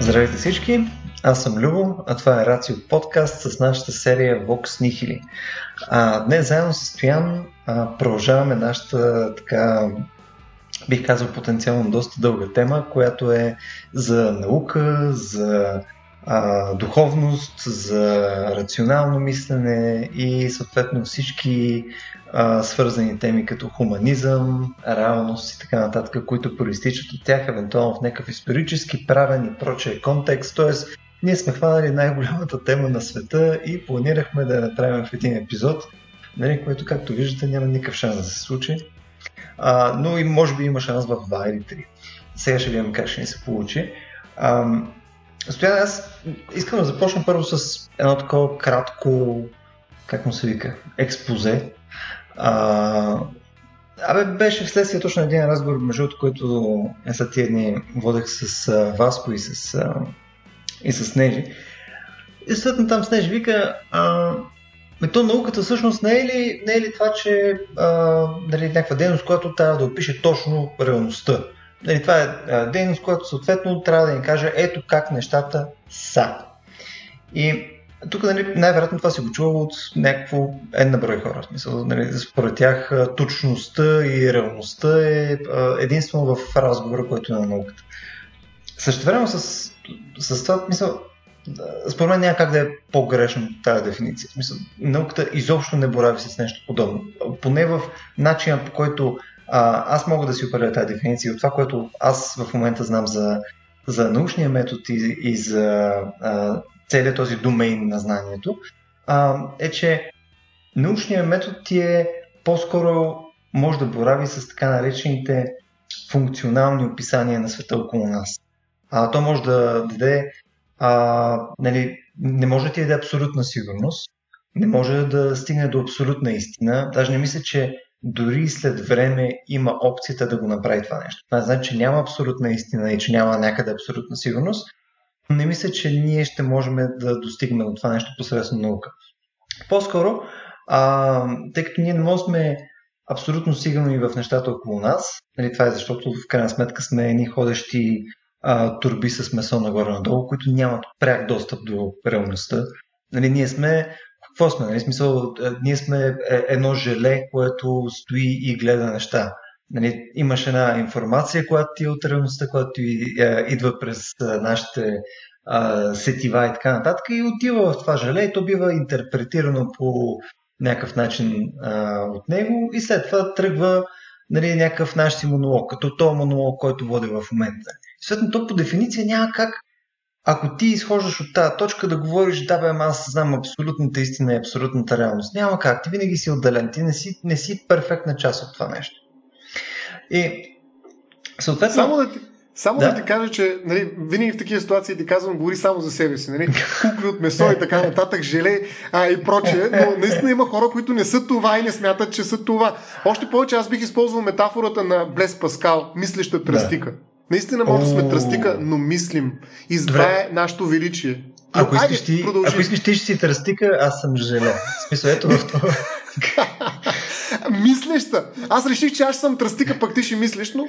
Здравейте всички, аз съм Любо, а това е Рацио подкаст с нашата серия Vox Nihili. Днес заедно с Стоян продължаваме нашата, така бих казал, потенциално доста дълга тема, която е за наука, за духовност, за рационално мислене и съответно всички свързани теми като хуманизъм, реалност и така нататък, които проистичат от тях, евентуално в някакъв исторически, правен и прочее контекст. Тоест, ние сме хванали най-голямата тема на света и планирахме да я направим в един епизод, което, както виждате, няма никакъв шанс да се случи, но и може би има шанс в 2 или 3. Сега ще видим как ще ни се получи. Стоян, аз искам да започна първо с едно такова кратко, как му се вика, експозе. Беше вследствие точно един разговор Мъжиото, който след тия дни водех с Васко и с Снежи. И съответно там Снежи вика, то науката всъщност не е ли това, че някаква дейност, която трябва да опише точно реалността. Това е дейност, която съответно трябва да ни каже ето как нещата са. И тук най-вероятно това се го чува от някакво брой хора. В смисъл, според тях точността и реалността е единствено в разговора, който е на науката. Същевременно с това, мисъл, според мен няма как да е по-грешно тази дефиниция. В смисъл, науката изобщо не борави с нещо подобно. Поне в начина, по който аз мога да си определя тази дефиниция от това, което аз в момента знам за научния метод и за целият този домейн на знанието, е, че научният метод ти е по-скоро може да борави с така наречените функционални описания на света около нас. То може да даде, не може да ти даде абсолютна сигурност, не може да стигне до абсолютна истина, даже не мисля, че дори след време има опцията да го направи това нещо. Това значи, че няма абсолютна истина и че няма някъде абсолютна сигурност. Не мисля, че ние ще можем да достигнем от това нещо посредством наука. По-скоро, тъй като ние не можем сме абсолютно сигурни в нещата около нас, това е защото в крайна сметка сме едни ходещи турби с месо нагоре-надолу, които нямат пряк достъп до реалността. Ние сме... Какво сме? Смисъл, ние сме едно желе, което стои и гледа неща. Имаш една информация, която ти е от реалността, която идва през нашите сетива и така нататък и отива в това желе и то бива интерпретирано по някакъв начин от него и след това тръгва някакъв наш си монолог, като този монолог, който води в момента. Съответно, то по дефиниция няма как. Ако ти изхождаш от тази точка да говориш, аз знам абсолютната истина и абсолютната реалност. Няма как, ти винаги си отдален, ти не си перфектна част от това нещо. И съответно... Само да ти кажа, че винаги в такива ситуации ти казвам, говори само за себе си. Кукли от месо и така нататък, желе и прочее. Но наистина има хора, които не са това и не смятат, че са това. Още повече аз бих използвал метафората на Блез Паскал, мислеща тръстика. Да. Наистина може да сме тръстика, но мислим. И това е нашето величие. Ако искаш ти ще си тръстика, аз съм желе. Смисъл, ето в това. Мислеща. Аз реших, че аз съм тръстика, пък ти ще мислиш, но...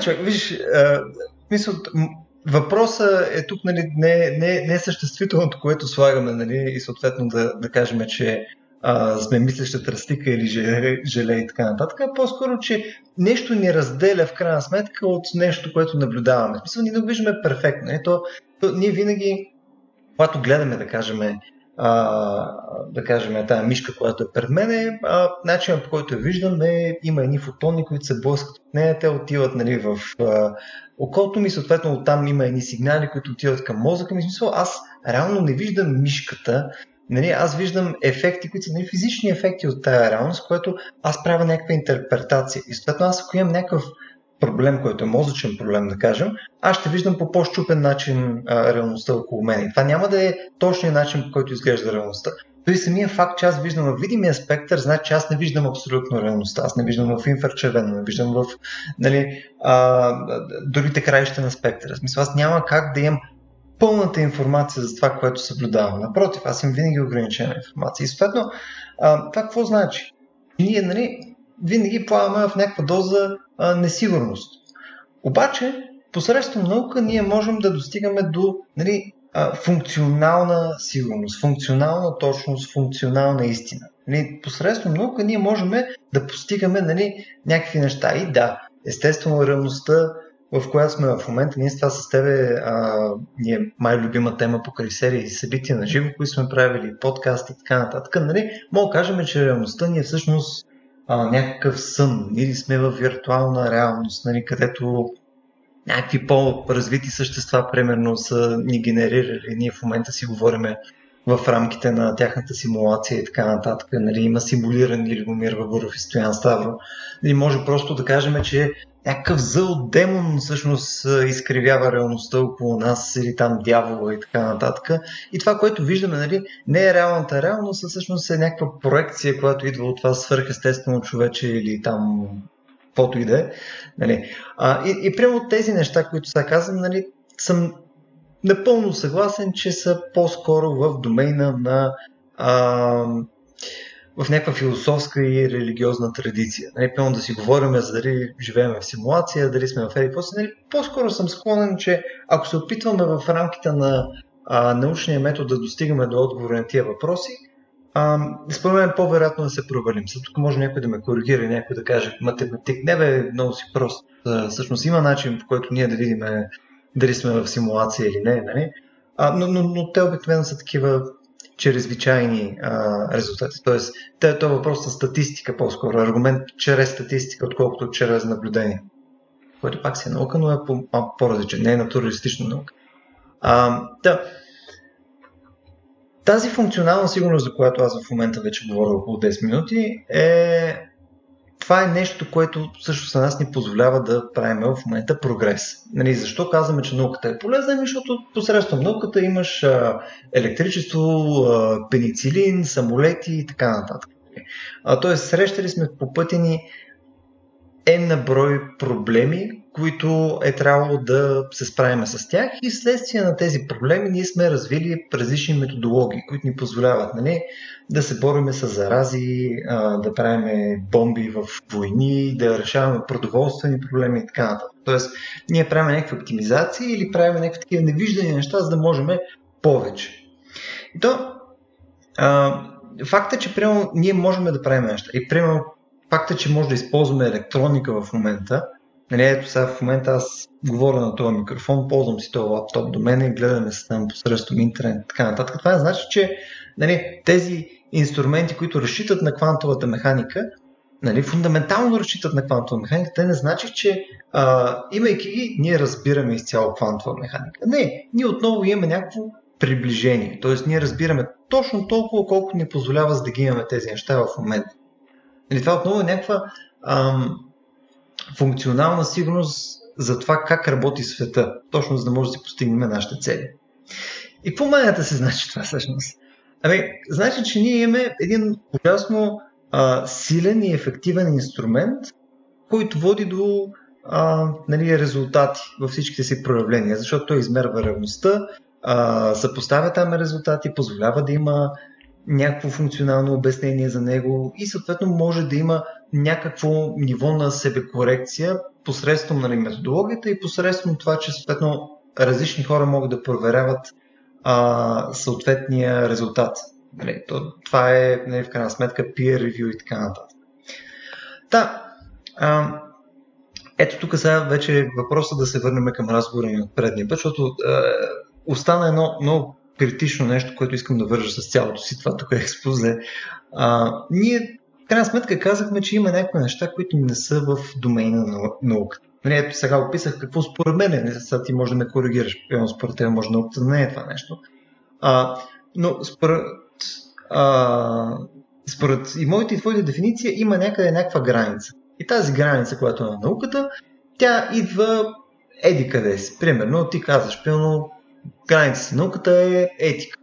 човек, виж, мисъл, въпросът е тук, не е съществителното, което слагаме, и съответно да кажем, че сме мислеща тръстика или желе и така нататък, по-скоро, че нещо ни разделя в крайна сметка от нещо, което наблюдаваме. В смисъл, ние не обиждаме перфектно. Ние винаги, когато гледаме, да кажем тая мишка, която е пред мен, начинът, по който я виждам, има едни фотони, които се блъскат от нея, те отиват в окото ми, съответно оттам има едни сигнали, които отиват към мозъка ми. В смисъл, аз реално не виждам мишката, аз виждам ефекти, които са физични ефекти от тая реалност, което аз правя някаква интерпретация. И съответно аз, ако имам някакъв проблем, който е мозъчен проблем, да кажем, аз ще виждам по по-щупен начин реалността около мен. И това няма да е точният начин, по който изглежда реалността. Той самия факт, че аз виждам в видимия спектър, значи че аз не виждам абсолютно реалността. Аз не виждам в инфрачервено, не виждам в другите краища на спектъра. В смисъл, аз няма как да имам пълната информация за това, което съблюдавам. Напротив, аз имам винаги ограничена информация. И съответно, това какво значи? Ние винаги плаваме в някаква доза несигурност. Обаче, посредством наука ние можем да достигаме до функционална сигурност, функционална точност, функционална истина. Посредством наука ние можем да постигаме някакви неща. И да, естествено реалността, в която сме в момента, ние с това с тебе е май-любима тема покрай серии събития на живо, които сме правили, подкасти и така нататък. Мога да кажем, че реалността ни е всъщност някакъв сън. Ние сме в виртуална реалност, където някакви по-развити същества, примерно, са ни генерирали. Ние в момента си говориме в рамките на тяхната симулация и така нататък. Има симулиран Любомир Вагуров и Стоян Ставро. Може просто да кажем, че някакъв зъл демон всъщност изкривява реалността около нас или там дявола и така нататък. И това, което виждаме, не е реалната реалност, а всъщност е някаква проекция, която идва от това свърхестествено човече или там каквото и да е. И прямо тези неща, които сега казвам, съм напълно съгласен, че са по-скоро в домейна на в някаква философска и религиозна традиция. Пълно да си говорим за дали живеем в симулация, дали сме в едипоси. По-скоро съм склонен, че ако се опитваме в рамките на научния метод да достигаме до отговора на тия въпроси, според мен по-вероятно да се провалим. Тук може някой да ме коригира и някой да каже математик, не бе, много си прост. Всъщност има начин, в който ние да видим дали сме в симулация или не. Но те обикновено са такива чрез вичайни резултати. Тоест, това е въпрос на статистика по-скоро. Аргумент чрез статистика, отколкото чрез наблюдение. Което пак си е наука, но е по-различен. Не е натуралистична наука. Тази функционална сигурност, за която аз в момента вече говоря около 10 минути, това е нещо, което всъщност на нас ни позволява да правим в момента прогрес. Защо казваме, че науката е полезна? Защото посредством науката имаш електричество, пеницилин, самолети и така нататък. Тоест, срещали сме по пътя ни N брой проблеми, които е трябвало да се справим с тях, и следствие на тези проблеми ние сме развили различни методологии, които ни позволяват да се бориме с зарази, да правим бомби в войни, да решаваме продоволствени проблеми и така нататък. Тоест, ние правим някакви оптимизации или правим някакви такива невиждани неща, за да можем повече. И то факта, че примерно ние можем да правим неща и примерно факта, че може да използваме електроника в момента. Ето сега в момента аз говоря на този микрофон, ползвам си този лаптоп до мен и гледаме се там посредством интернет и така нататък. Това значи, че тези инструменти, които разчитат на квантовата механика, фундаментално разчитат на квантовата механика, те не значи, че имайки ги, ние разбираме изцяло квантова механика. Не, ние отново имаме някакво приближение, т.е. ние разбираме точно толкова, колкото ни позволява, за да ги имаме тези неща в момента. Това отново е някаква функционална сигурност за това как работи света, точно за да може да си постигнем нашите цели. И какво манията се значи това всъщност? Значи, че ние имаме един ужасно силен и ефективен инструмент, който води до резултати във всичките си проявления, защото той измерва реалността, съпоставя там резултати, позволява да има някакво функционално обяснение за него и съответно може да има някакво ниво на себекорекция посредством методологията и посредством това, че съответно различни хора могат да проверяват съответния резултат. Това е в крайна сметка peer review и така нататък. Ето тук сега вече е въпросът да се върнем към разговора ни от предния път, защото остана едно много критично нещо, което искам да вържа с цялото си това тук експозе. Ние в крайна сметка казахме, че има някакви неща, които не са в домейна на науката. Ето сега описах какво според мен е. Сега ти може да ме коригираш, според тебе може науката не е това нещо. Но според и моите и твоите дефиниция има някъде някаква граница. И тази граница, която е на науката, тя идва еди къде си. Примерно ти казваш, примерно, границата на науката е етика.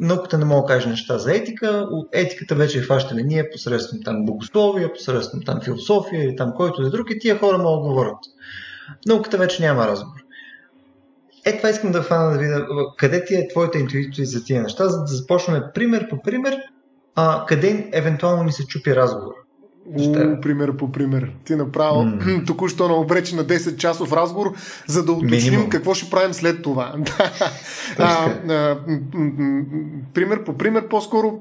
Науката не мога да каже неща за етика, етиката вече е хващаме ние посредством там богословие, посредством там философия или там който е друг и тия хора могат да говорят. Науката вече няма разговор. Това искам да хвана да видя къде ти е твоята интуиция за тия неща, за да започнем пример по пример, къде евентуално ми се чупи разговор. пример по пример. Ти направил току-що на обрече на 10 часов разговор, за да уточним какво ще правим след това. Пример по пример, по-скоро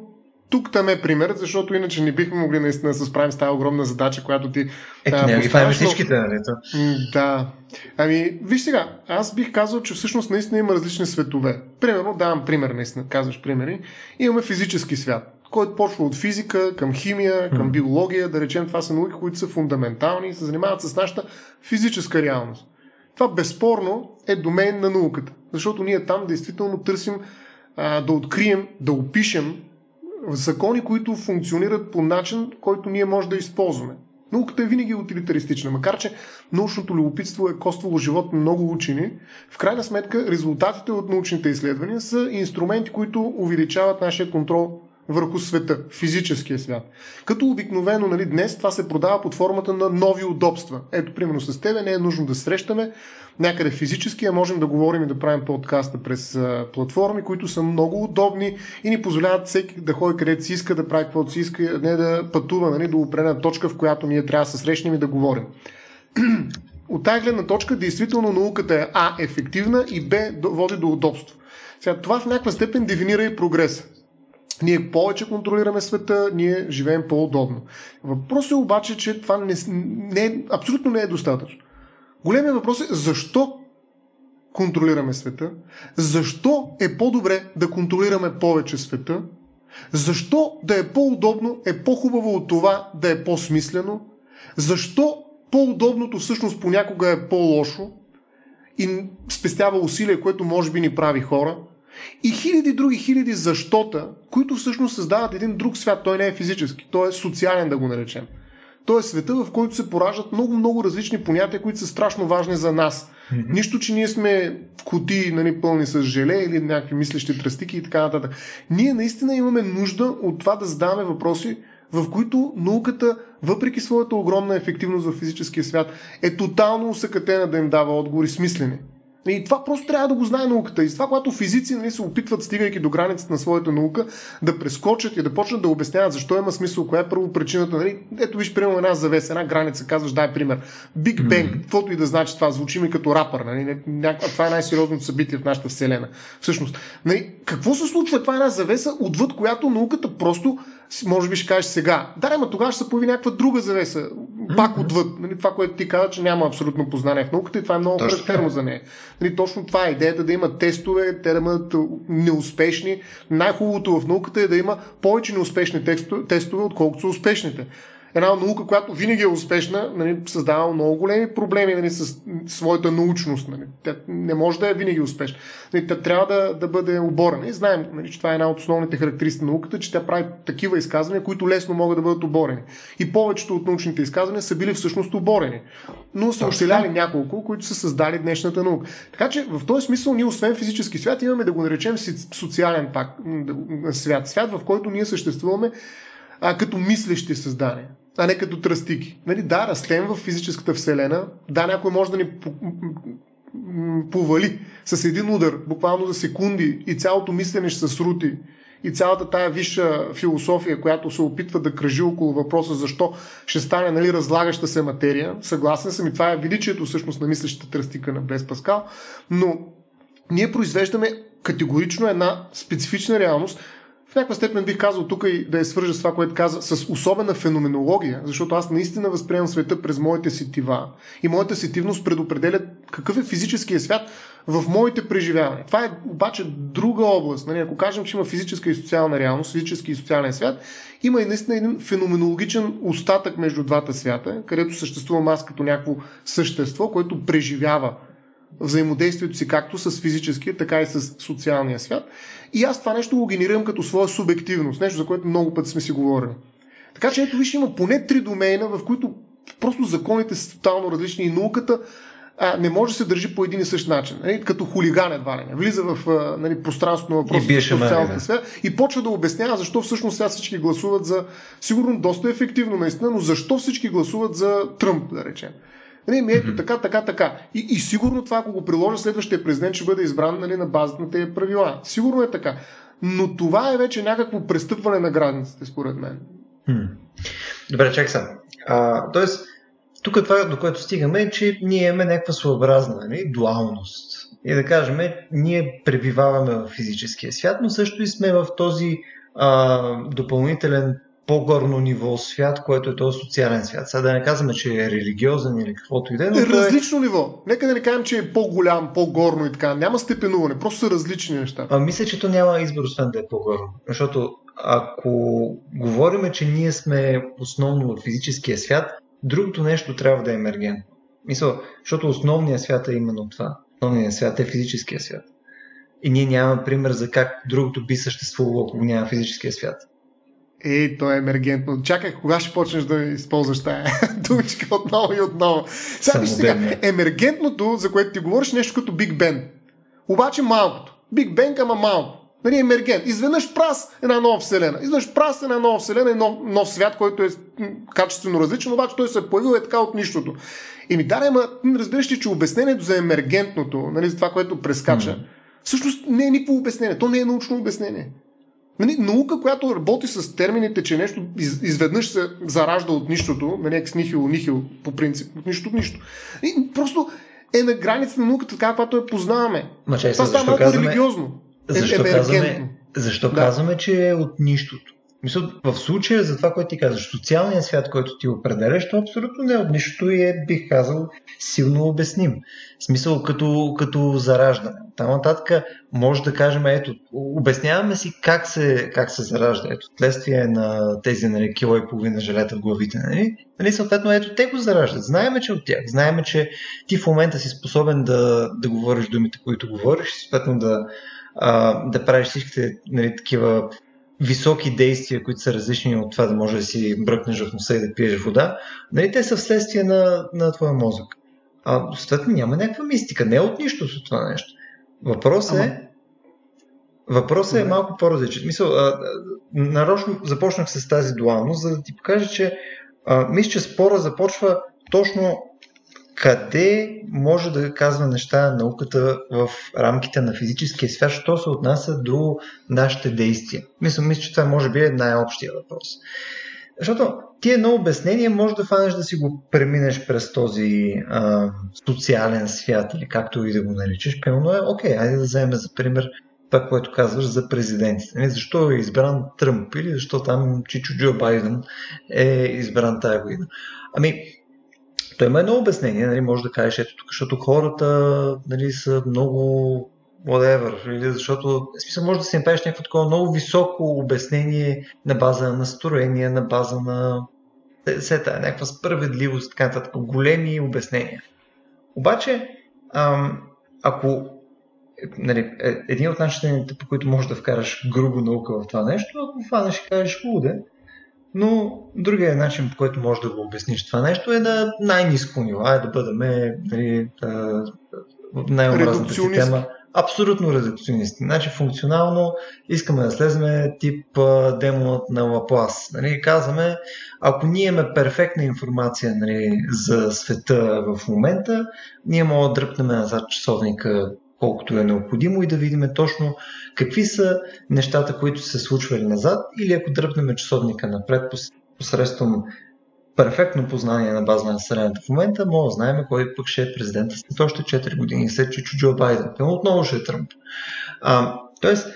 тук там е пример, защото иначе не бихме могли наистина да се справим с тази огромна задача, която ти поставяш. Ги правим всичките, нали? Да. Ами, виж сега, аз бих казал, че всъщност наистина има различни светове. Примерно, давам пример наистина, казваш примери. Имаме физически свят, който почва от физика, към химия, към биология, да речем, това са науки, които са фундаментални и се занимават с нашата физическа реалност. Това безспорно е домен на науката, защото ние там действително търсим да открием, да опишем закони, които функционират по начин, който ние може да използваме. Науката е винаги утилитаристична, макар че научното любопитство е коствало живот на много учени. В крайна сметка резултатите от научните изследвания са инструменти, които увеличават нашия контрол върху света, физическия свят. Като обикновено, нали, днес това се продава под формата на нови удобства. Ето, примерно с тебе не е нужно да срещаме някъде физически, а можем да говорим и да правим подкаста през платформи, които са много удобни и ни позволяват всеки да ходи където си иска, да прави каквото си иска, не да пътува, нали, до определена точка, в която ние трябва да се срещнем и да говорим. От тази гледна точка, действително науката е А, ефективна, и Б, води до удобство. Сега, това в някаква степен дефинира и прогреса. Ние повече контролираме света, ние живеем по-удобно. Въпрос е обаче, че това абсолютно не е достатъчно. Големият въпрос е защо контролираме света, защо е по-добре да контролираме повече света, защо да е по-удобно е по-хубаво от това да е по-смислено, защо по-удобното всъщност понякога е по-лошо и спестява усилия, което може би ни прави хора, и хиляди други хиляди защота, които всъщност създават един друг свят. Той не е физически, той е социален, да го наречем. Той е света, в който се пораждат много-много различни понятия, които са страшно важни за нас. Нищо, че ние сме кутии, нали, пълни с желе или някакви мислещи тръстики и така нататък. Ние наистина имаме нужда от това да задаваме въпроси, в които науката, въпреки своята огромна ефективност в физическия свят, е тотално усъкътена да им дава отговори смислени. И това просто трябва да го знае науката. И това, когато физици, нали, се опитват, стигайки до границата на своята наука, да прескочат и да почнат да обясняват защо има смисъл, коя е първопричината. Нали? Ето, виж, примерно една завеса, една граница, казваш, дай пример. Биг Бенг, каквото и да значи това, звучи ми като рапър. Нали? Това е най-сериозното събитие в нашата вселена. Всъщност, нали, какво се случва? Това е една завеса, отвъд която науката просто, може би ще кажеш сега. Да, ама тогава ще се появи някаква друга завеса, пак отвъд. Нали, това, което ти каза, че няма абсолютно познание в науката, и това е много характерно за нея. Нали, точно това е идеята, да има тестове, те да бъдат неуспешни. Най-хубавото в науката е да има повече неуспешни тестове, отколкото са успешните. Една наука, която винаги е успешна, нали, създава много големи проблеми, нали, с своята научност. Нали. Тя не може да е винаги успешна. Нали, тя трябва да бъде оборена. И знаем, нали, че това е една от основните характеристики на науката, че тя прави такива изказвания, които лесно могат да бъдат оборени. И повечето от научните изказвания са били всъщност оборени. Но са оцеляли няколко, които са създали днешната наука. Така че в този смисъл ние, освен физически свят, имаме да го наречем социален свят. Свят, в който ние съществуваме като мислещи създания, а не като тръстики. Нали, да, растем в физическата вселена, да, някой може да ни повали с един удар, буквално за секунди, и цялото мислене ще се срути, и цялата тая висша философия, която се опитва да кръжи около въпроса защо ще стане, нали, разлагаща се материя. Съгласен съм, и това е величието всъщност на мислещата тръстика на Блез Паскал, но ние произвеждаме категорично една специфична реалност. В някаква степен бих казал тук и да я свържа с това, което каза, с особена феноменология, защото аз наистина възприемам света през моите сетива. И моята сетивност предопределя какъв е физическия свят в моите преживявания. Това е обаче друга област. Нали? Ако кажем, че има физическа и социална реалност, физически и социален свят, има и наистина един феноменологичен остатък между двата свята, където съществувам аз като някакво същество, което преживява взаимодействието си както с физическия, така и с социалния свят. И аз това нещо го генерирам като своя субективност, нещо, за което много пъти сме си говорили. Така че ето, виж, има поне три домена, в които просто законите са тотално различни и науката не може да се държи по един и същ начин. Нали? Като хулиган едва ли не. Влиза в пространството на въпроса в социалната свят и почва да обяснява защо всъщност сега всички гласуват за... Сигурно доста ефективно наистина, но защо всички гласуват за Тръмп, да речем. Нали, ето така. И сигурно това, ако го приложа, следващия президент ще бъде избран, нали, на базата на тези правила. Сигурно е така. Но това е вече някакво престъпване на границите, според мен. Добре, чак сам. Тоест, тук това, до което стигаме, е, че ние имаме някаква своеобразна дуалност. И да кажем, ние пребиваваме в физическия свят, но също и сме в този допълнителен по-горно ниво свят, което е този социален свят. Сега да не казваме, че е религиозен или каквото и да е. Различно ниво. Нека да не кажем, че е по-голям, по-горно и така. Няма степенуване, просто са различни неща. Мисля, че то няма избор, освен да е по-горно. Защото ако говорим, че ние сме основно в физическия свят, другото нещо трябва да е емергентно. Мисля, защото основният свят е именно това. Основният свят е физическия свят. И ние нямаме пример за как другото би съществувало, ако няма физическия свят. Е, то е емергентно. Чакай, кога ще почнеш да използваш тая думичка отново и отново. Сега, емергентното, за което ти говориш, нещо като Биг Бен. Обаче малкото. Биг Бен, ама малко. Нали, емергент. Изведнъж праз една нова вселена. И нов свят, който е качествено различен, обаче той се е появил така от нищото. И ми даре, разбираш ли, че обяснението за емергентното, нали, за това, което прескача, всъщност не е никакво обяснение. То не е научно обяснение. Наука, която работи с термините, че нещо изведнъж се заражда от нищото, екс нихил, нихил по принцип, от нищото от нищо. И просто е на граница на науката, така каквато я познаваме. Това става малко религиозно. Защо казваме, че е от нищото? Мисля, в случая за това, което ти казваш, социалният свят, който ти определяш, то абсолютно не е от нищото и е, бих казал, силно обясним. В смисъл, като зараждане. Там нататък може да кажем, ето, обясняваме си как се заражда. Ето, следствие на тези кило и половина жилета в главите. Нали, съответно, ето, те го зараждат. Знаеме, че от тях. Знаеме, че ти в момента си способен да говориш думите, които говориш, и съответно да правиш всичките такива високи действия, които са различни от това да можеш да си бръкнеш в носа и да пиеш вода, нали, те са вследствие на твоя мозък. Съответно няма някаква мистика, не е от нищо с това нещо. Въпросът е малко по-различен. Мисля, нарочно започнах с тази дуалност, за да ти покажа, че мисля, че спора започва точно къде може да казва неща науката в рамките на физическия свят, що се отнася до нашите действия. Мисля, че това може би е най-общия въпрос. Защото ти едно обяснение може да фанеш да си го преминеш през този социален свят, или както и да го наричаш. Примерно окей, айде да вземем за пример това, което казваш за президентите. Защо е избран Тръмп или защо там Чичо Джо Байден е избран тая година. Той има едно обяснение, нали, може да кажеш, ето тук, защото хората, нали, са много whatever, или защото, смисъл, може да си направиш някакво такова много високо обяснение на база на настроение, на база на някаква справедливост, така нататък, големи обяснения. Обаче, ако един от начините, по които можеш да вкараш грубо наука в това нещо, ако фанеш и кажеш худе, но другия начин, по който можеш да го обясниш това нещо, е на най-низко ниво, да бъдем най-образната си тема. Абсолютно редукционисти. Значи функционално искаме да слезме тип демонът на Лаплас. Нали? Казваме, ако ние имаме перфектна информация, нали, за света в момента, ние може да дръпнем назад часовника колкото е необходимо и да видим точно какви са нещата, които се случвали назад, или ако дръпнем часовника напред посредством перфектно познание на база на населението в момента, може да знаем кой пък ще е президента след още 4 години, след Чичо Джо Байден, отново ще е Тръмп. Тоест,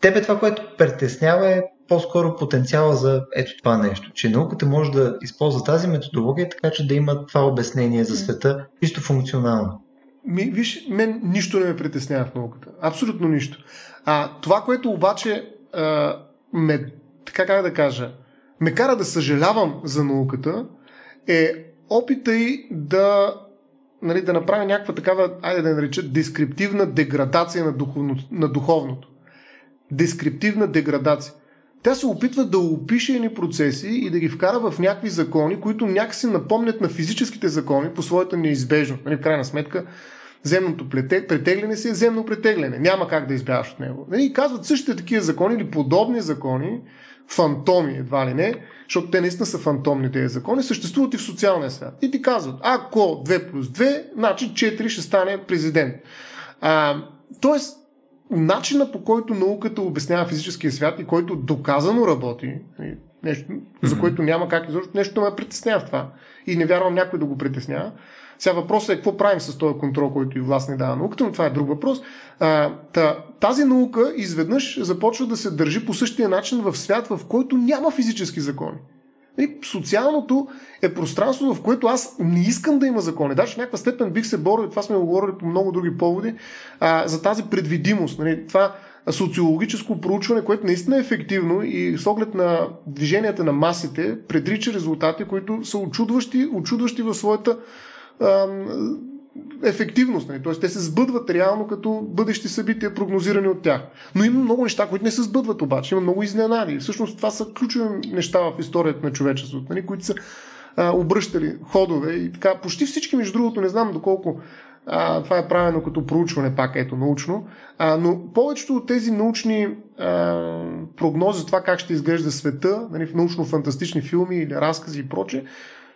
тебе това, което притеснява, е по-скоро потенциала за ето това нещо, че науката може да използва тази методология, така че да има това обяснение за света, чисто функционално. Виж, мен нищо не ме притеснява в науката. Абсолютно нищо. Това, което обаче ме кара да съжалявам за науката, е опита ѝ да направи някаква такава, айде да нареча, дескриптивна деградация на духовното. Дескриптивна деградация. Тя се опитва да опише едни процеси и да ги вкара в някакви закони, които някакси напомнят на физическите закони по своята неизбежност. В крайна сметка, земното претегляне си е земно претегляне. Няма как да избягаш от него. И казват същите такива закони или подобни закони, фантоми едва ли не, защото те наистина са фантомни тези закони, съществуват и в социалния свят. И ти казват, ако 2 плюс 2, значи 4 ще стане президент. Тоест, начина, по който науката обяснява физическия свят и който доказано работи, нещо, за което няма как изобщо. Нещо ме притеснява в това. И не вярвам някой да го притеснява. Сега въпросът е какво правим с този контрол, който и власт не дава науката, но това е друг въпрос. Тази наука изведнъж започва да се държи по същия начин в свят, в който няма физически закони. Социалното е пространство, в което аз не искам да има закони. Даже в някаква степен бих се борил, и това сме говорили по много други поводи, за тази предвидимост. Това социологическо проучване, което наистина е ефективно и с оглед на движенията на масите, предрича резултати, които са очудващи в своята ефективност. Т.е. те се сбъдват реално като бъдещи събития, прогнозирани от тях. Но има много неща, които не се сбъдват обаче. Има много изненади. Всъщност това са ключови неща в историята на човечеството, които са обръщали ходове и така. Почти всички, между другото, не знам доколко това е правено като проучване, пак научно, но повечето от тези научни прогнози за това как ще изглежда света, в научно-фантастични филми или разкази и прочее,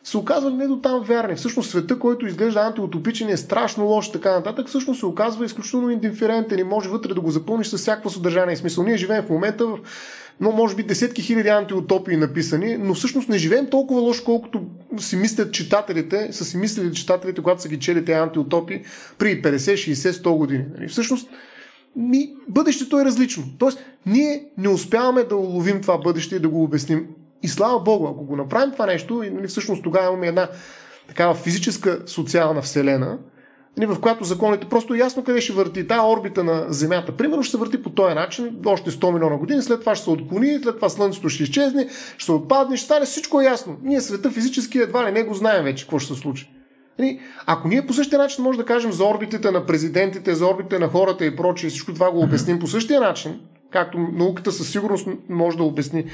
се оказва не до там вярни. Всъщност света, който изглежда антиутопичен, е страшно лош, така нататък, всъщност се оказва изключително индиферентен и може вътре да го запълниш с всякакво съдържание. В смисъл, ние живеем в момента в може би десетки хиляди антиутопии написани, но всъщност не живеем толкова лошо, колкото си мислят читателите, са си мислили читателите, когато са ги чели тези антиутопии при 50, 60, 100 години. Всъщност бъдещето е различно. Тоест, ние не успяваме да уловим това бъдеще и да го обясним. И слава Богу, ако го направим това нещо, всъщност тогава имаме една такава физическа социална вселена, в която законите просто ясно къде ще върти. Тая орбита на Земята, примерно, ще се върти по този начин още 100 милиона години, след това ще се отклони, след това Слънцето ще изчезне, ще се отпадне, ще стане, всичко е ясно. Ние света физически едва ли не го знаем вече какво ще се случи. Ако ние по същия начин може да кажем за орбитите на президентите, за орбитите на хората и прочее, всичко това го обясним по същия начин, както науката със сигурност може да обясни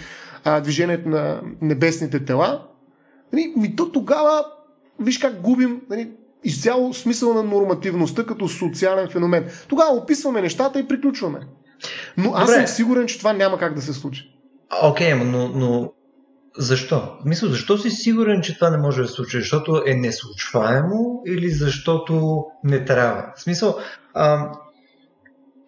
движението на небесните тела, то тогава виж как губим изцяло смисъл на нормативността като социален феномен. Тогава описваме нещата и приключваме. Но аз съм сигурен, че това няма как да се случи. Окей, но защо? Мисля, защо си сигурен, че това не може да се случи? Защото е неслучваемо или защото не трябва? В смисъл...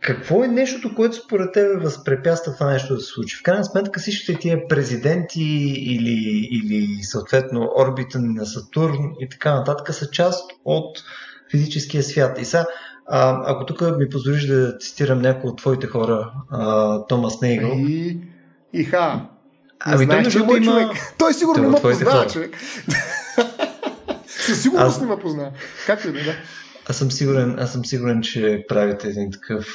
Какво е нещото, което според тебе възпрепятства това нещо да се случи? В крайна сметка всичките тия президенти или съответно орбита на Сатурн и така нататък са част от физическия свят. И сега, ако тук ми позволиш да цитирам някои от твоите хора, Томас Нейгъл. Иха! Знаеш, че има... човек. Той сигурно не ме познава, човек. Със сигурност не ме познава. Както и да. Аз съм сигурен, че правите един такъв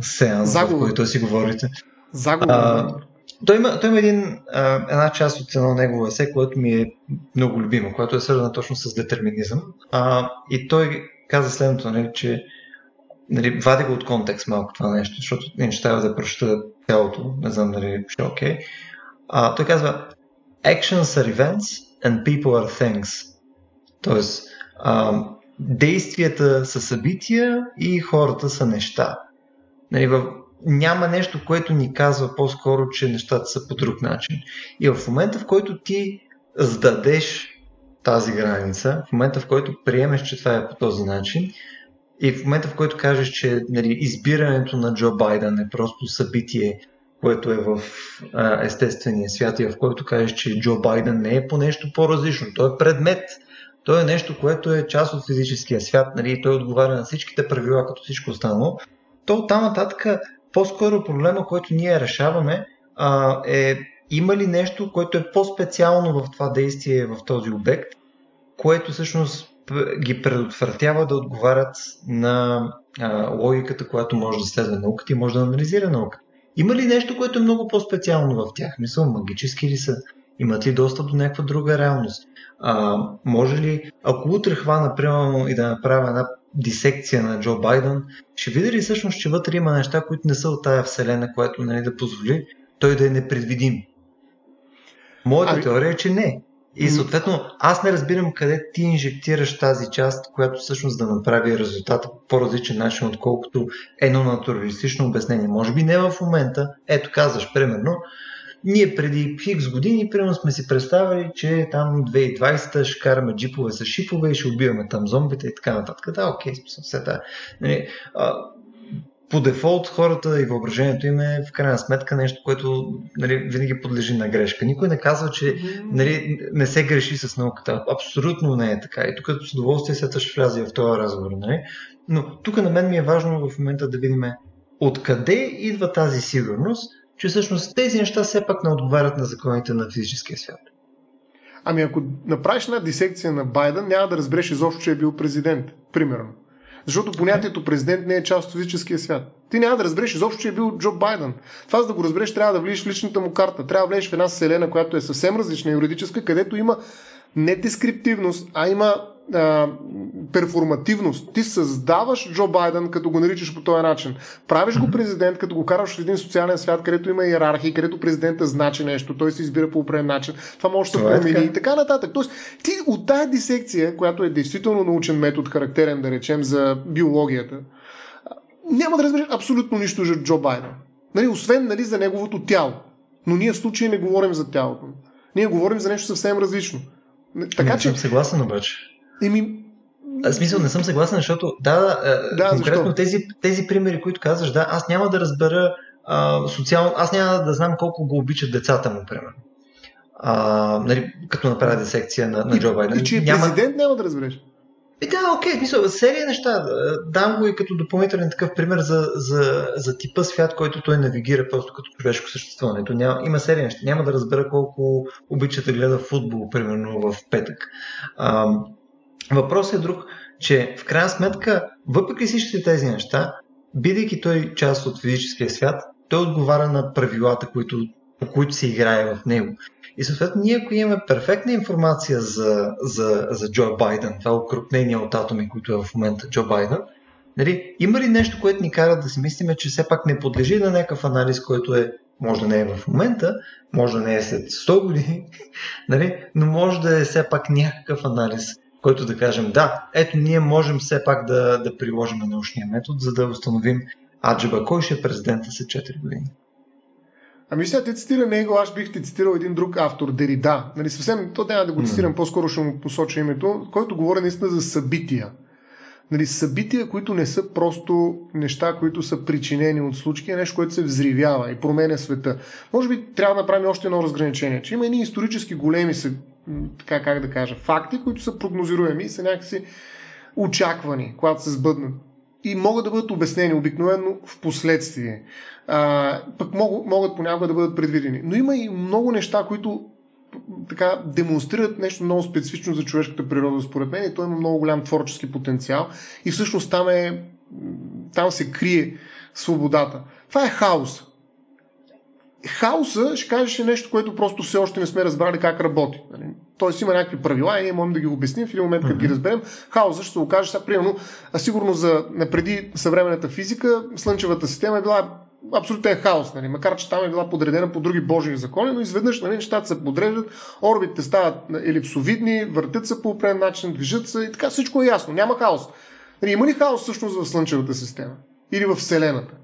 сеанс, в който си говорите. Той има една част от едно негово есе, което ми е много любимо, което е свързано точно с детерминизъм. И той каза следното, че вади го от контекст малко това нещо, защото не ще трябва да прочета цялото, не знам ще окей. Той казва: Actions are events and people are things. Тоест, действията са събития и хората са неща. Няма нещо, което ни казва по-скоро, че нещата са по друг начин. И в момента, в който ти сдадеш тази граница, в момента, в който приемеш, че това е по този начин, и в момента, в който кажеш, че избирането на Джо Байден е просто събитие, което е в естествения свят, и в който кажеш, че Джо Байден не е по нещо по-различно, той е предмет. То е нещо, което е част от физическия свят, той отговаря на всичките правила, като всичко останало. То оттам нататък по-скоро проблема, който ние решаваме, е има ли нещо, което е по-специално в това действие, в този обект, което всъщност ги предотвратява да отговарят на логиката, която може да следва науката и може да анализира науката. Има ли нещо, което е много по-специално в тях? Мисля, магически ли са? Имат ли достъп до някаква друга реалност? Може ли, ако утре хвана, примерно, и да направя една дисекция на Джо Байден, ще види ли всъщност, че вътре има неща, които не са от тая вселена, която да позволи той да е непредвидим? Моята теория е, че не. И съответно, аз не разбирам къде ти инжектираш тази част, която всъщност да направи резултата по по-различен начин, отколкото едно натуралистично обяснение. Може би не в момента. Ето казваш, примерно, ние преди хикс години, примерно, сме си представили, че там 2020 ще караме джипове с шипове и ще убиваме там зомбите и така нататък. Да, окей, списам се, да. по дефолт хората и въображението им е в крайна сметка нещо, което винаги подлежи на грешка. Никой не казва, че не се греши с науката. Абсолютно не е така. И тук с удоволствие се ще вляза в този разговор. Нали? Но тук на мен ми е важно в момента да видим откъде идва тази сигурност, че всъщност тези неща все пак не отговарят на законите на физическия свят. Ами ако направиш една дисекция на Байден, няма да разбереш изобщо, че е бил президент, примерно. Защото понятието президент не е част от физическия свят. Ти няма да разбереш изобщо, че е бил Джо Байден. Това, за да го разбереш, трябва да влезеш в личната му карта. Трябва да влезеш в една вселена, която е съвсем различна, юридическа, където има не дескриптивност, а има перформативност. Ти създаваш Джо Байден, като го наричаш по този начин. Правиш го президент, като го караш в един социален свят, където има иерархия, където президента значи нещо, той се избира по определен начин, това може да се промени и така нататък. Тоест, ти от тази дисекция, която е действително научен метод, характерен, да речем, за биологията, няма да разбереш абсолютно нищо за Джо Байден. Нали, освен нали, за неговото тяло. Но ние в случай не говорим за тялото. Ние говорим за нещо съвсем различно. Така, не съм съгласен обаче. В смисъл, не съм съгласен, защото конкретно защо? Тези примери, които казваш, да, аз няма да разбера социално, аз няма да знам колко го обичат децата му, примерно. Нали, като направя дисекция на Джо Байден. И че е президент, няма да разбереш. И да, окей, смисъл, серия неща. Дам го и като допълнителен такъв пример за типа свят, който той навигира просто като човешко съществуване. Има серия неща. Няма да разбера колко обича да гледа футбол, примерно в петък. Въпросът е друг, че в крайна сметка, въпреки всички тези неща, бидейки той част от физическия свят, той отговаря на правилата, по които се играе в него. И съответно, ние ако имаме перфектна информация за Джо Байден, това окрупнение от атоми, които е в момента Джо Байден, нали, има ли нещо, което ни кара да си мислиме, че все пак не подлежи на някакъв анализ, който е, може да не е в момента, може да не е след 100 години, нали, но може да е все пак някакъв анализ, който да кажем, да, ето ние можем все пак да приложим научния метод, за да установим аджеба, кой ще е президента след 4 години. Ами сега те цитира Нейгъл, аз бих те цитирал един друг автор, Дерида. Нали, съвсем, то няма да го цитирам, по-скоро ще му посоча името, който говори наистина за събития. Нали, събития, които не са просто неща, които са причинени от случки, а нещо, което се взривява и променя света. Може би трябва да направим още едно разграничение, че има едни исторически големи така, как да кажа, факти, които са прогнозируеми и са някакси очаквани, когато се сбъднат. И могат да бъдат обяснени обикновено в последствие. Пък могат понякога да бъдат предвидени. Но има и много неща, които така демонстрират нещо много специфично за човешката природа, според мен, и той има много голям творчески потенциал. И всъщност там се крие свободата. Това е хаос. Хаоса, ще кажеш, е нещо, което просто все още не сме разбрали как работи. Тоест има някакви правила и ние можем да ги обясним в един момент, като ги разберем. Хаоса ще се окаже, сега примерно, сигурно преди съвременната физика, слънчевата система е била абсолютен хаос, нали? Макар че там е била подредена по други божии закони, но изведнъж нали, нещата се подреждат, орбитите стават елипсовидни, въртят се по определен начин, движат се и така, всичко е ясно, няма хаос. Нали, има ли хаос всъщност в слънчевата система или в Вселената?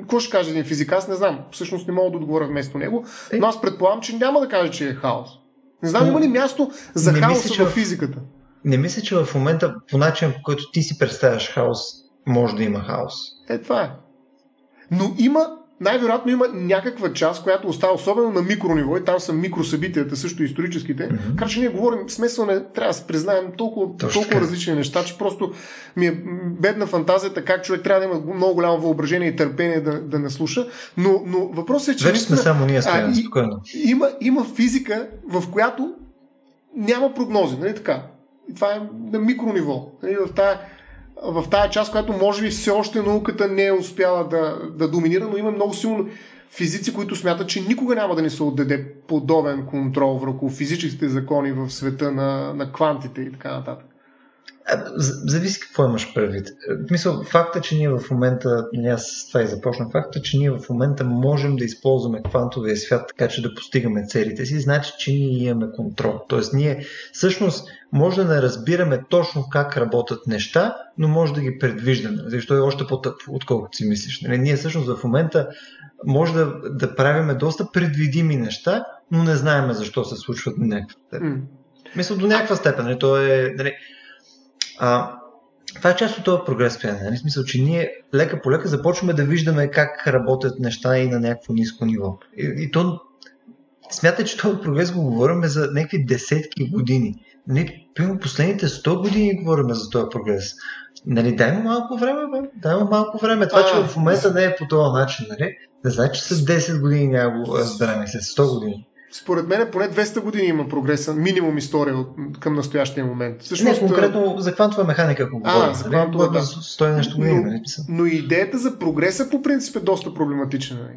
Какво ще каже един физик? Аз не знам. Всъщност не мога да отговоря вместо него, но аз предполагам, че няма да кажа, че е хаос. Не знам, има ли място за хаоса в физиката? Не мисля, че в момента по начин, по който ти си представяш хаос, може да има хаос. Това е. Но най-вероятно има някаква част, която остава особено на микрониво, и там са микросъбитията, също историческите. Така че ние говорим, смесване, трябва да се признаем толкова различни неща, че просто ми е бедна фантазията, как човек трябва да има много голямо въображение и търпение да не слуша. Но въпросът е, че вече сме само ние, спокойно. Има физика, в която няма прогнози, нали така? И това е на микрониво. Нали, в тая част, която може би все още науката не е успяла да доминира, но има много силно физици, които смятат, че никога няма да ни се отдаде подобен контрол върху физическите закони в света на квантите и така нататък. Зависи какво имаш предвид. Мисля, факта, че ние в момента, аз това и започна, факта, че ние в момента можем да използваме квантовия свят, така че да постигаме целите си, значи, че ние имаме контрол. Тоест, ние всъщност може да не разбираме точно как работят неща, но може да ги предвиждаме, защото е още по-тъп, отколкото си мислиш. Ние всъщност в момента може да правиме доста предвидими неща, но не знаем защо се случват до някаква степен. Мисля, до някаква степен. То е... това е част от този прогрес, нали? В смисъл, че ние лека по лека започваме да виждаме как работят неща и на някакво ниско ниво. И то смятай, че този прогрес го говорим за някакви десетки години. Нали? Последните 100 години говорим за този прогрес. Нали, дай му малко време, бе. Дай му малко време. Това, че в момента не е по този начин, нали? Не знае, че след 10 години няма го разбираме, след 100 години. Според мен поне 200 години има прогреса, минимум история към настоящия момент. Всъщност, не, конкретно за квантова механика, ако говорим. За квантова, да. 100 нещо години, но идеята за прогреса по принцип е доста проблематична.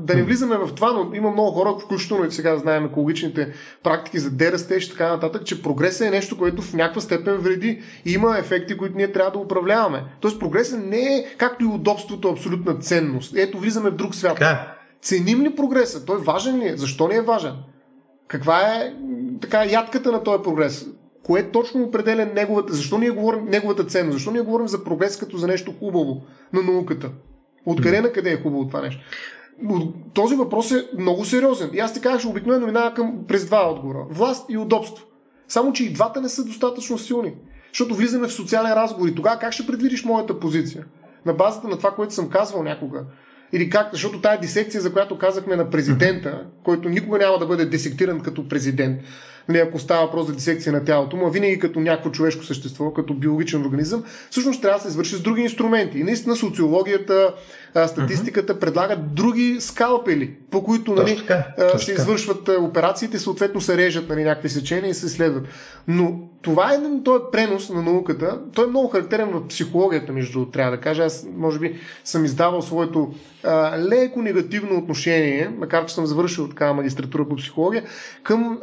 Да не влизаме в това, но има много хора, включително и сега знаем екологичните практики за дерастеж и така нататък, че прогресът е нещо, което в някаква степен вреди и има ефекти, които ние трябва да управляваме. Тоест прогресът не е, както и удобството, абсолютна ценност. Ето влизаме в друг свят. Така. Ценим ли прогреса? Той важен ли е? Защо не е важен? Каква е така ядката на този прогрес? Кое точно определя неговата... Защо ние говорим неговата ценност? Защо ние говорим за прогрес като за нещо хубаво на науката? Откъде на къде е хубаво това нещо? Този въпрос е много сериозен. И аз ти казах, обикновено минава през два отговора. Власт и удобство. Само, че и двата не са достатъчно силни. Защото влизаме в социален разговор и тогава как ще предвидиш моята позиция? На базата на това, което съм казвал някога. Или как, защото тая дисекция, за която казахме на президента, който никога няма да бъде десектиран като президент, нали, ако става въпрос за дисекция на тялото му, а винаги като някакво човешко същество, като биологичен организъм, всъщност трябва да се извърши с други инструменти. И наистина социологията, статистиката предлагат други скалпели, по които, нали, се извършват операциите, съответно се режат, нали, някакви сечения и се следват. Но това е този пренос на науката. Той е много характерен в психологията, между трябва да кажа. Аз може би съм издавал своето леко негативно отношение, макар че съм завършил такава магистратура по психология, към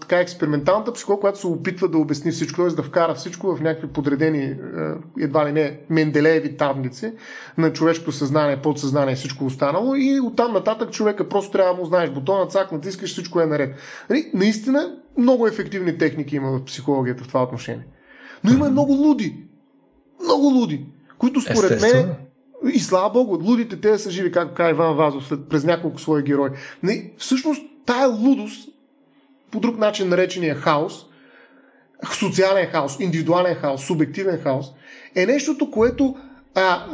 така експерименталната психология, която се опитва да обясни всичко, т.е. да вкара всичко в някакви подредени, едва ли не, менделееви таблици на човешко съзнание, подсъзнание и всичко останало, и оттам нататък човека просто трябва да му знаеш бутона, цак, натискаш, всичко е наред. Наистина много ефективни техники има в психологията в това отношение. Но има много луди. Много луди, които според мен... И слава Богу, лудите те са живи, както каза Иван Вазов, през няколко свои герои. Всъщност тая лудост, по друг начин наречения хаос, социален хаос, индивидуален хаос, субективен хаос, е нещото, което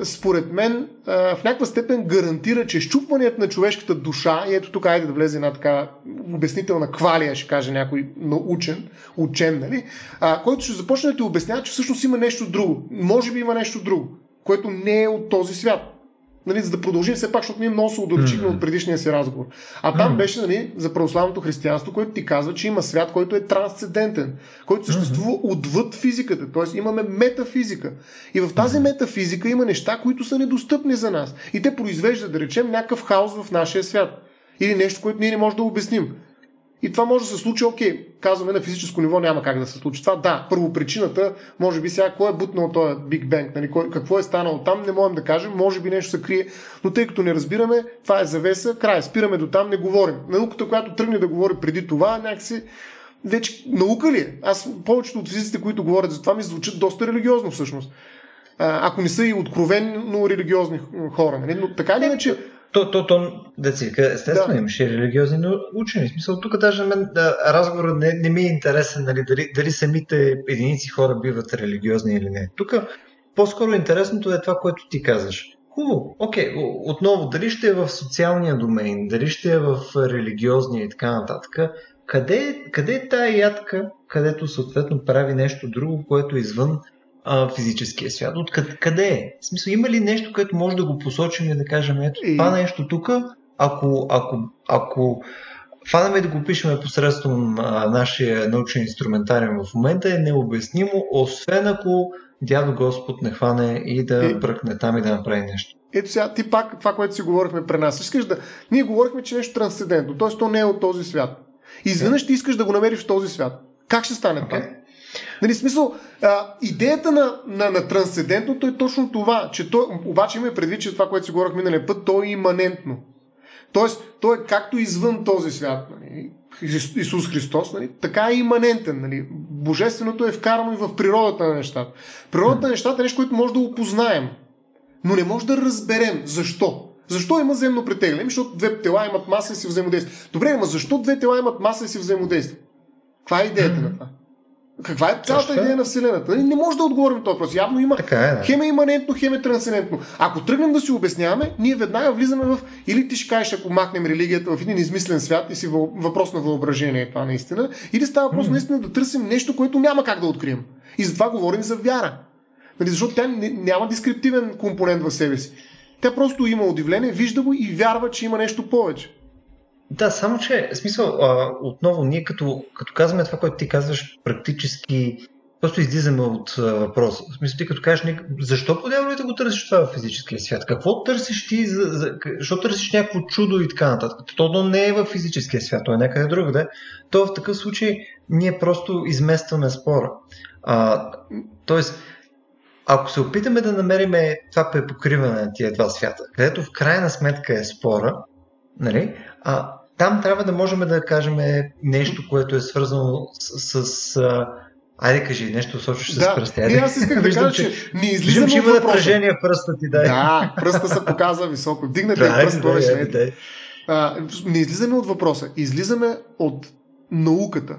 според мен в някаква степен гарантира, че щупванията на човешката душа, и ето тук айде да влезе една така обяснителна квалия, ще каже някой научен, учен, нали, който ще започне да ти обяснява, че всъщност има нещо друго. Може би има нещо друго, което не е от този свят. Нали, за да продължим все пак, защото ние много се удалечихме от предишния си разговор. А там беше, нали, за православното християнство, което ти казва, че има свят, който е трансцендентен, който съществува отвъд физиката. Тоест имаме метафизика. И в тази метафизика има неща, които са недостъпни за нас. И те произвеждат, да речем, някакъв хаос в нашия свят. Или нещо, което ние не можем да обясним. И това може да се случи, окей, казваме на физическо ниво няма как да се случи това. Да, първопричината, може би сега, кой е бутнал този Биг Бенг, нали, какво е станало там, не можем да кажем, може би нещо се крие, но тъй като не разбираме, това е завеса, край, спираме до там, не говорим. Науката, която тръгне да говори преди това, някакси, вече наука ли е? Аз повечето от физиците, които говорят за това, ми звучат доста религиозно всъщност. Ако не са и откровенно религиозни хора, нали? Но така или иначе... Естествено, имаше религиозни, но учени. В смисъл, тук даже мен разговорът не ми е интересен, нали, дали самите единици хора биват религиозни или не. Тук по-скоро интересното е това, което ти казваш. Хубаво, окей, отново, дали ще е в социалния домен, дали ще е в религиозния и така нататък, къде е тая ядка, където съответно прави нещо друго, което е извън физическия свят. Откъде е? В смисъл, има ли нещо, което може да го посочим и да кажем, ето това нещо тук, ако фанаме да го пишем посредством нашия научен инструментариум в момента, е необяснимо, освен ако дядо Господ не хване и да бръкне там и да направи нещо. Ето сега, ти пак това, което си говорихме при нас. Искаш да... Ние говорихме, че нещо трансцендентно, т.е. то не е от този свят. Изведнъж ти искаш да го намериш в този свят. Как ще стане това? Нали, смисъл, идеята на трансцендентното е точно това, че той, обаче има предвид, че това, което си говорих миналия път, то е иманентно. Тоест, той е както извън този свят, нали, Исус Христос, нали, така е иманентен. Нали. Божественото е вкарано и в природата на нещата. Природата на нещата е нещо, което може да опознаем, но не може да разберем защо. Защо има земно притегляне? Защото две тела имат маса и си взаимодействат. Добре, ама защо две тела имат маса и си взаимодействат? Каква е идеята на това? Каква е цялата идея на Вселената? Не може да отговорим на този въпрос. Явно има хем е иманентно, хем е трансцендентно. Ако тръгнем да си обясняваме, ние веднага влизаме в... Или ти ще кажеш, ако махнем религията в един измислен свят и си въпрос на въображение, това наистина, или става въпрос наистина да търсим нещо, което няма как да открием. И затова говорим за вяра. Защото тя няма дескриптивен компонент в себе си. Тя просто има удивление, вижда го и вярва, че има нещо повече. Да, само че, смисъл, отново ние като казваме това, което ти казваш, практически просто излизаме от въпроса. В смисъл, ти като кажеш, защо подяволите го търсиш това в физическия свят? Какво търсиш ти? Защо търсиш някакво чудо и така нататък? То не е в физическия свят, то е някъде другаде. То в такъв случай ние просто изместваме спора. Тоест, ако се опитаме да намерим това препокриване на тия два свята, където в крайна сметка е спора, нали? Там трябва да можем да кажем нещо, което е свързано с айде кажи, нещо сочваш с пръста. Да, аз исках да кажа, че не излизаме от въпроса. Да, напрежение в пръста ти, дай. Да, пръста се показва високо. Дигнете пръст, това ще не излизаме от въпроса. Излизаме от науката.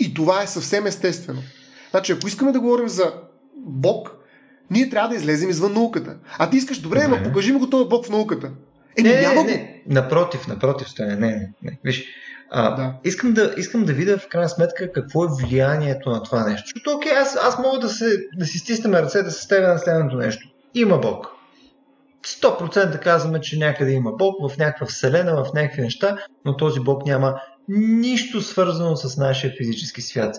И това е съвсем естествено. Значи, ако искаме да говорим за Бог, ние трябва да излезем извън науката. А ти искаш, добре, ама покажи ми го този Бог в науката. Не. Напротив, Стояне. Не. Виж, искам да видя в крайна сметка какво е влиянието на това нещо. Защото, окей, аз мога да си стиснем ръце, да се стегна на следното нещо. Има Бог. 100% казваме, че някъде има Бог, в някаква вселена, в някакви неща, но този Бог няма нищо свързано с нашия физически свят.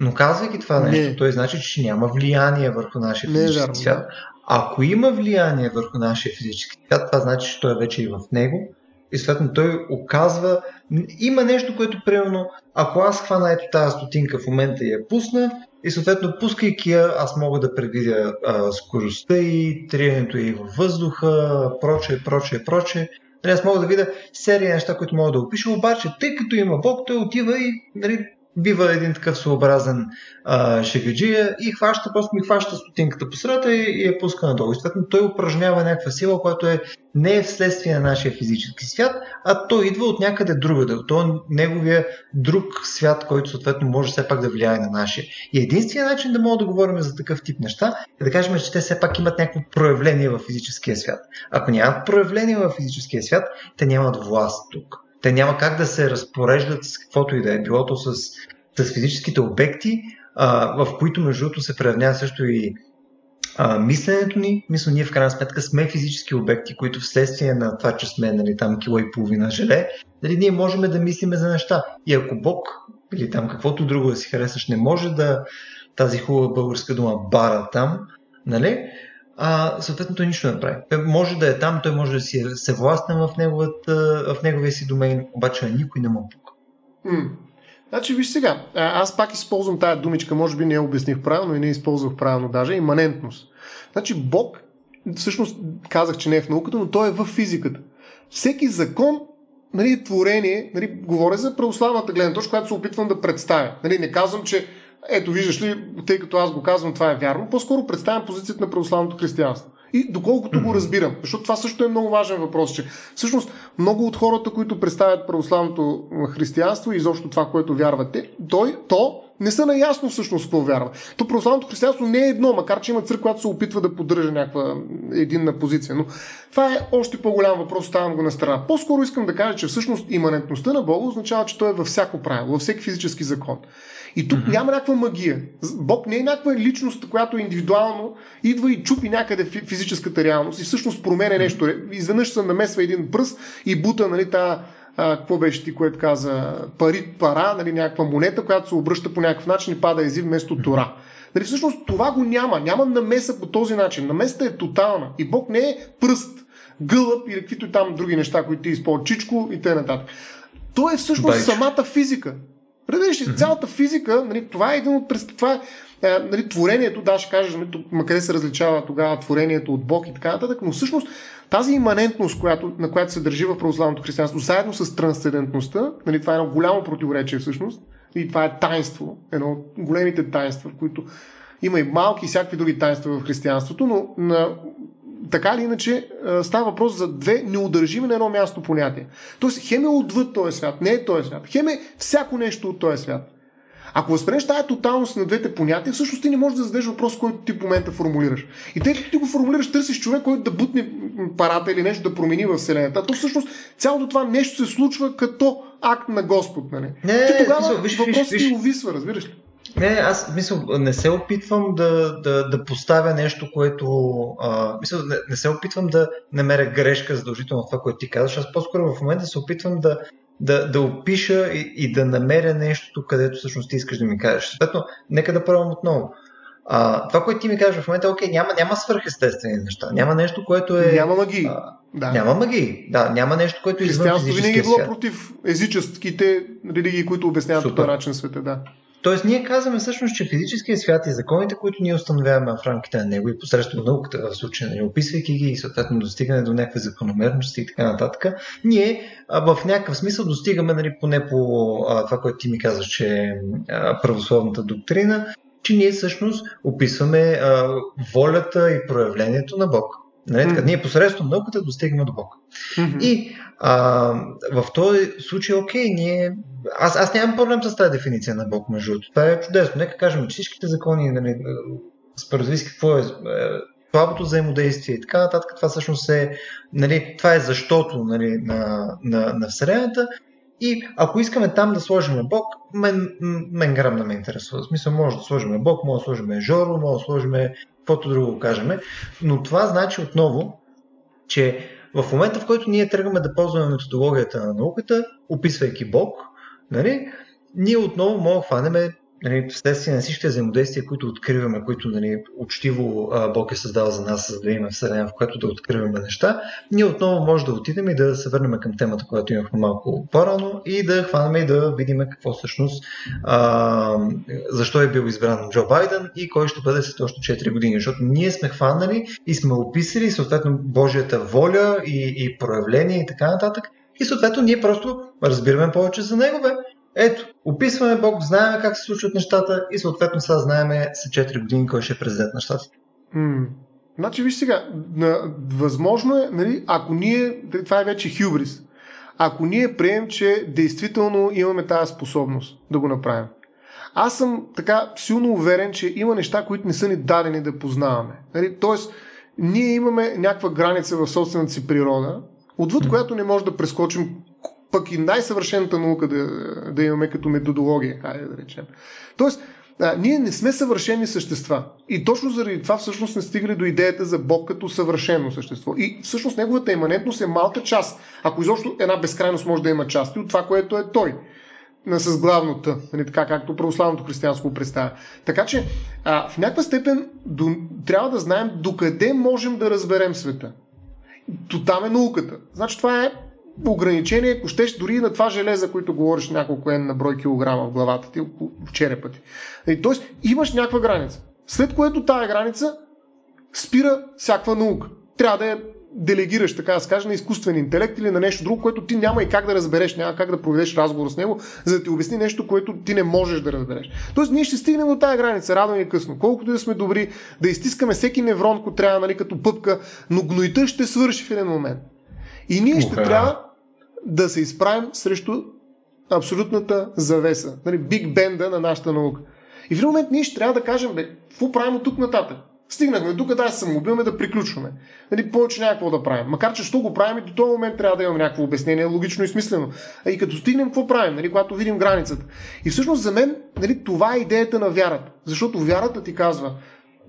Но казвайки това нещо, той значи, че няма влияние върху нашия физически свят. Ако има влияние върху нашия физически свят, това значи, че той вече е в него и съответно той оказва... Има нещо, което примерно, ако аз хвана ето тази стотинка в момента и я пусна и съответно пускайки я, аз мога да предвидя скоростта и триенето и във въздуха, прочее. Нали, аз мога да видя серия неща, които мога да опиша, обаче тъй като има Бог, той отива и... Нали, бива един такъв своеобразен шегаджия и просто ми хваща стотинката по средата и я пуска надолу. И съответно той упражнява някаква сила, която не е вследствие на нашия физически свят, а той идва от някъде другаде, от неговия друг свят, който съответно може все пак да влияе на нашия. И единственият начин да мога да говорим за такъв тип неща е да кажем, че те все пак имат някакво проявление в физическия свят. Ако нямат проявление в физическия свят, те нямат власт тук. Те няма как да се разпореждат с каквото и да е, билото с физическите обекти, в които между другото се проявява също и мисленето ни. Мисля, ние в крайна сметка сме физически обекти, които вследствие на това, че сме там кило и половина желе, ние можем да мислиме за неща. И ако Бог или там каквото друго да си харесаш, не може да тази хубава българска дума бара там, нали? Съответно той нищо не прави. Той може да е там, той може да си се властен в неговия си домейн, обаче никой не му пука. Значи виж сега, аз пак използвам тая думичка, може би не я обясних правилно и не използвах правилно даже, иманентност. Значи Бог, всъщност казах, че не е в науката, но той е в физиката. Всеки закон, нали, творение, нали, говоря за православната гледна точка, която се опитвам да представя. Нали, не казвам, че ето, виждаш ли, тъй като аз го казвам, това е вярно, по-скоро представям позицията на православното християнство. И доколкото го разбирам, защото това също е много важен въпрос, че всъщност много от хората, които представят православното християнство и изобщо това, което вярват те, то не са наясно всъщност какво вярва. То православното християнство не е едно, макар че има църква, която се опитва да поддържа някаква единна позиция. Но това е още по-голям въпрос, ставам го на страна. По-скоро искам да кажа, че всъщност иманентността на Бога означава, че той е във всяко правило, във всеки физически закон. И тук няма някаква магия. Бог не е някаква личност, която индивидуално идва и чупи някъде физическата реалност и всъщност променя нещо. Изведнъж се намесва един пръст и бута, нали, тая... какво беше ти, което каза, пара, нали, някаква монета, която се обръща по някакъв начин и пада ези вместо тора. Нали, всъщност това го няма. Няма намеса по този начин. Намесата е тотална. И Бог не е пръст, гълъб или каквито там други неща, които ти използват, чичко и т.н. То е всъщност самата физика. Разбираш ли, цялата физика, нали, това е един от представа, нали, творението, да, ще кажеш, макъде се различава тогава творението от Бог и така нататък, но всъщност тази иманентност, на която се държи в православното християнство, заедно с трансцендентността, нали, това е едно голямо противоречие всъщност, и това е таинство, едно от големите таинства, в които има и малки и всякакви други таинства в християнството, но така или иначе става въпрос за две неудържими на едно място понятия. Тоест, хем е отвъд този свят, не е този свят, хем е всяко нещо от този свят. Ако възприемеш тая тоталност на двете понятия, всъщност ти не можеш да зададеш въпрос, който ти в момента формулираш. И тъй като ти го формулираш, търсиш човек, който да бутне парата или нещо да промени във вселената. А то всъщност цялото това нещо се случва като акт на Господ, нали? Ти тогава въпросът ти увисва, разбираш ли? Не, аз мисъл, не се опитвам да поставя нещо, което... не се опитвам да намеря грешка задължително това, което ти казваш. Аз по-скоро в момента се опитвам да опиша и да намеря нещото, където всъщност ти искаш да ми кажеш. Съответно, нека да пробвам отново. Това, което ти ми кажеш в момента е, окей, няма свърхестествени неща. Няма нещо, което е... Няма магии. Да. Няма магии. Да, няма нещо, което е извън физическия свят. Християнството винаги било против езическите религии, които обясняват по парачен света, да. Тоест, ние казваме всъщност, че физическия свят и законите, които ние установяваме в рамките на него и посредством науката в случая, не описвайки ги и съответно достигане до някакви закономерности и така нататък, ние в някакъв смисъл достигаме, нали, поне по това, което ти ми казваш, че е православната доктрина, че ние всъщност описваме волята и проявлението на Бог. Нали? Така, ние посредством науката достигаме до Бог. И в този случай, окей, аз нямам проблем с тази дефиниция на Бог, между другото. Това е чудесно. Нека кажем, че всичките закони, нали, споредвиски, какво е слабото взаимодействие и така нататък, това всъщност е, нали, това е защото, нали, на Вселената. И ако искаме там да сложим Бог, мен грам да ме интересува. В смисъл, може да сложим Бог, може да сложим Жоро, може да сложим каквото друго кажем. Но това значи отново, че в момента, в който ние тръгваме да ползваме методологията на науката, описвайки Бог, нали, ние отново можем да хванем, нали, вследствие на всички взаимодействия, които откриваме, които, нали, учтиво Бог е създал за нас, за да има вселена, в която да откриваме неща, ние отново можем да отидем и да се върнем към темата, която имахме малко по-рано, и да хванем и да видим какво всъщност, защо е бил избран Джо Байден и кой ще бъде след още 4 години. Защото ние сме хванали и сме описали съответно Божията воля и проявление и така нататък. И съответно ние просто разбираме повече за него, бе. Ето, описваме Бог, знаем как се случват нещата и съответно сега знаем след 4 години кой ще е президент на щатите. Значи, виж сега, възможно е, нали, ако ние, това е вече хюбрис, ако ние приемем, че действително имаме тази способност да го направим. Аз съм така силно уверен, че има неща, които не са ни дадени да познаваме. Нали, тоест, ние имаме някаква граница в собствената си природа, отвъд която не може да прескочим, пък и най-съвършената наука да имаме като методология, хайде да речем. Тоест, ние не сме съвършени същества. И точно заради това всъщност не стигали до идеята за Бог като съвършено същество. И всъщност неговата иманентност е малка част. Ако изобщо една безкрайност може да има части от това, което е той. С главната, така както православното християнство го представя. Така че, в някаква степен трябва да знаем докъде можем да разберем света. Тотам е науката. Значи това е ограничение, ако щеш, дори на това железо, което говориш няколко на брой килограма в главата ти, в черепа ти. Тоест, имаш някаква граница. След което тая граница спира всякаква наука. Трябва да я делегираш, така да се каже, на изкуствен интелект или на нещо друго, което ти няма и как да разбереш, няма как да проведеш разговор с него, за да ти обясни нещо, което ти не можеш да разбереш. Тоест, ние ще стигнем до тая граница, рано или късно. Колкото да сме добри, да изтискаме всеки неврон, който трябва, нали, като пъпка, но гнойта ще свърши в един момент. И ние ще трябва да се изправим срещу абсолютната завеса, нали, биг бенда на нашата наука. И в един момент ние ще трябва да кажем, бе, какво правим от тук нататък? Стигнахме тук, да се самоубиваме, да приключваме. Нали, повече някакво да правим. Макар че що го правим, и до този момент трябва да имаме някакво обяснение, логично и смислено. И като стигнем, какво правим, нали, когато видим границата. И всъщност за мен, нали, това е идеята на вярата. Защото вярата ти казва,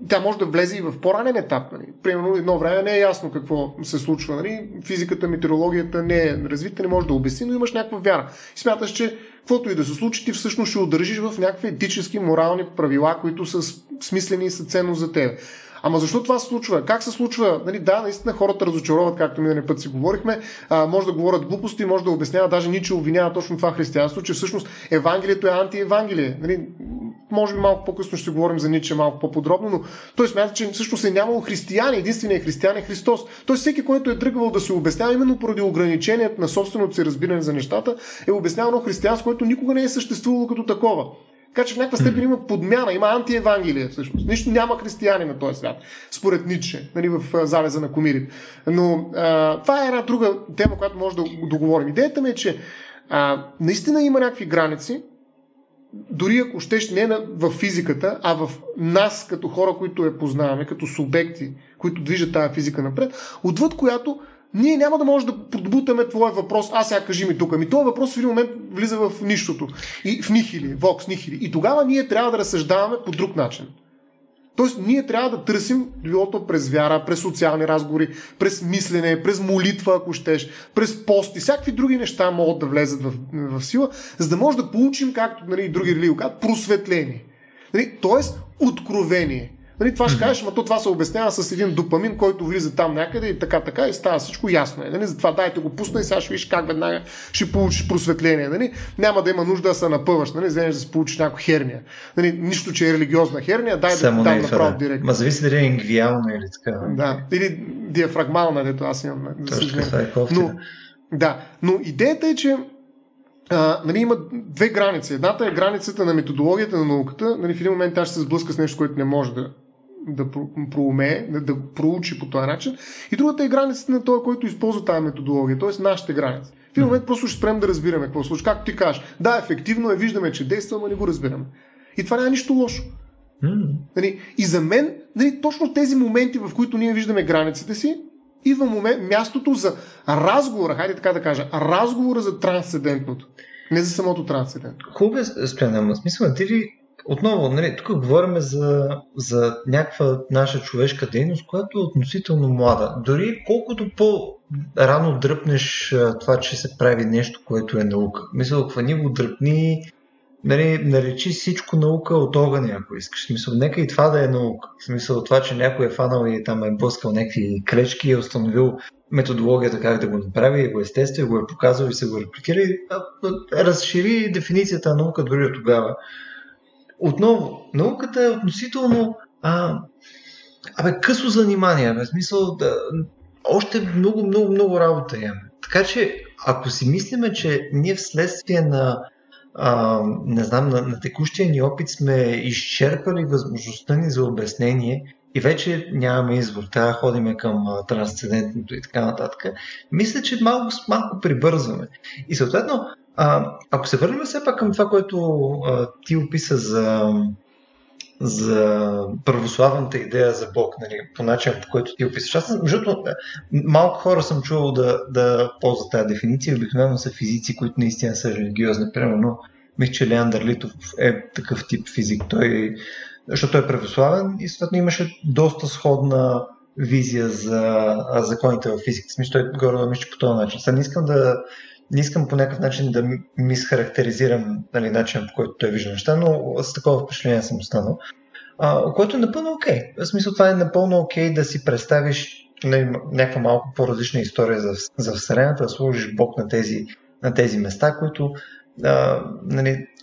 тя може да влезе и в по-ранен етап. Нали. Примерно едно време не е ясно какво се случва. Нали. Физиката, метеорологията не е развита, не може да обясни, но имаш някаква вяра. И смяташ, че каквото и да се случи, ти всъщност ще удържиш в някакви етически, морални правила, които са смислени и са ценно за теб. Ама защо това се случва? Как се случва? Нали, да, наистина хората разочароват, както миналия път си говорихме, може да говорят глупости, може да обясняват, даже Ницше обвинява точно това християнство, че всъщност Евангелието е антиевангелие. Нали, може би малко по-късно ще говорим за Ницше малко по-подробно, но той смята, че всъщност е нямало християни, единственият християн е Христос. Той всеки, който е тръгвал да се обяснява именно поради ограничението на собственото си разбиране за нещата, е обяснявано християнство, което никога не е съществувало като такова. Така че в някаква степен има подмяна, има антиевангелие всъщност. Нищо няма християни на този свят, според Ницше, нали, в залеза на комирите. Но това е една друга тема, която може да договорим. Идеята ми е, че наистина има някакви граници, дори ако щеш не в физиката, а в нас като хора, които я познаваме, като субекти, които движат тая физика напред, отвъд която ние няма да можем да подбутаме твоя въпрос, а сега кажи ми тук. Ами този въпрос в един момент влиза в нищото. И в нихили, Vox Nihili. И тогава ние трябва да разсъждаваме по друг начин. Тоест ние трябва да търсим билото през вяра, през социални разговори, през мислене, през молитва, ако щеш, през пост и всякакви други неща могат да влезат в сила, за да може да получим, както и други религии казват, просветление. Тоест откровение. Това ще кажеш, но това се обяснява с един допамин, който влиза там някъде и така и става всичко ясно. Затова дайте го пусна и сега ще виж как веднага ще получиш просветление. Няма да има нужда да се напъваш, вземеш да си получиш някаква херния. Нищо, че е религиозна херния, дай да го дам направо директно. Ма зависи дали е ингвиална или така. Да, или диафрагмална, дето аз имам. Но идеята е, че има две граници. Едната е границата на методологията на науката. В един момент тя ще се сблъска с нещо, което не може да проумее, да проучи по този начин. И другата е границата на този, който използва тази методология, т.е. нашите граници. В един момент просто ще спрем да разбираме какво случва. Както ти кажеш, да, ефективно е, виждаме, че действа, но не го разбираме. И това няма нищо лошо. И за мен, точно тези моменти, в които ние виждаме границите си, идва мястото за разговора, хайде така да кажа, разговора за трансцендентното, не за самото трансцендентно. Хубаво е, Стоян, смисъл, ти ли отново, тук говорим за някаква наша човешка дейност, която е относително млада. Дори колкото по-рано дръпнеш това, че се прави нещо, което е наука. Мисля, хвани го, дръпни, наречи всичко наука от огъня, ако искаш. Мисля, нека и това да е наука. В смисъл това, че някой е фанал и там е блъскал някакви клечки и е установил методологията как да го направи, и го естествено, и го е показал и се го репликира и разшири дефиницията на наука дори от тогава. Отново, науката е относително късо занимание. В смисъл, още много работа имаме. Така че, ако си мислиме, че ние вследствие на текущия ни опит сме изчерпали възможността ни за обяснение и вече нямаме избор, трябва да ходим към трансцендентното и така нататък, мисля, че малко прибързваме. И съответно, ако се върнем все пак към това, което ти описа за православната идея за Бог, по начин, по който ти описаш. Аз, защото малко хора съм чувал да ползват тази дефиниция, обикновено са физици, които наистина са религиозни. Примерно, мисля, че Леандър Литов е такъв тип физик, защото той е православен и съответно имаше доста сходна визия за законите в физиката. Мисля, той горе мисля по този начин. Сега не искам по някакъв начин да мисхарактеризирам начинът, по който той вижда неща, но с такова впечатление съм останал. Което е напълно окей. В смисъл, това е напълно окей да си представиш някаква малко по-различна история за Вселената, да сложиш Бог на тези места, които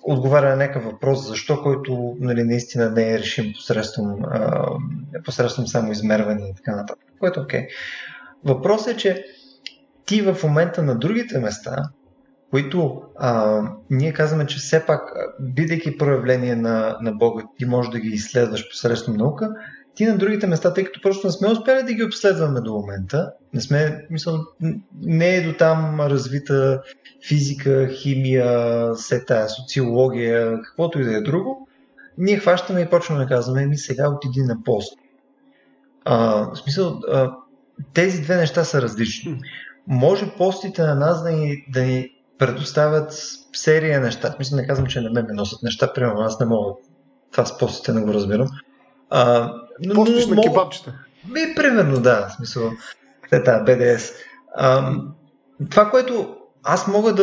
отговаря на някакъв въпрос, защо, който наистина не е решим посредством само измерване и така нататък. Което е окей. Въпросът е, че ти в момента на другите места, които ние казваме, че все пак, бидейки проявление на Бога, ти можеш да ги изследваш посредством наука, ти на другите места, тъй като просто не сме успели да ги обследваме до момента, не е до там развита физика, химия, социология, каквото и да е друго, ние хващаме и почваме да казваме, сега отиди на пост. Тези две неща са различни. Може постите на нас да ни предоставят серия неща. Мисля, не казвам, че на мен ме носят неща, примерно аз не мога. Това с постите не го разбирам. Постиш на кебабчета. Примерно, да. В смисъл, БДС. Това, което аз мога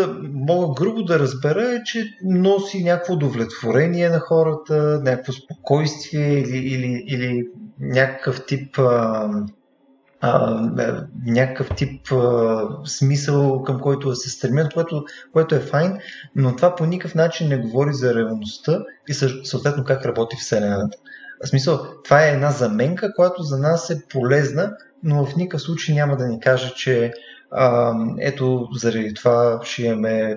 грубо да разбера, е, че носи някакво удовлетворение на хората, някакво спокойствие или някакъв тип... някакъв тип смисъл, към който да се стремят, което е файн, но това по никакъв начин не говори за реалността и съответно как работи Вселената. В смисъл, това е една заменка, която за нас е полезна, но в никакъв случай няма да ни каже, че заради това ще имаме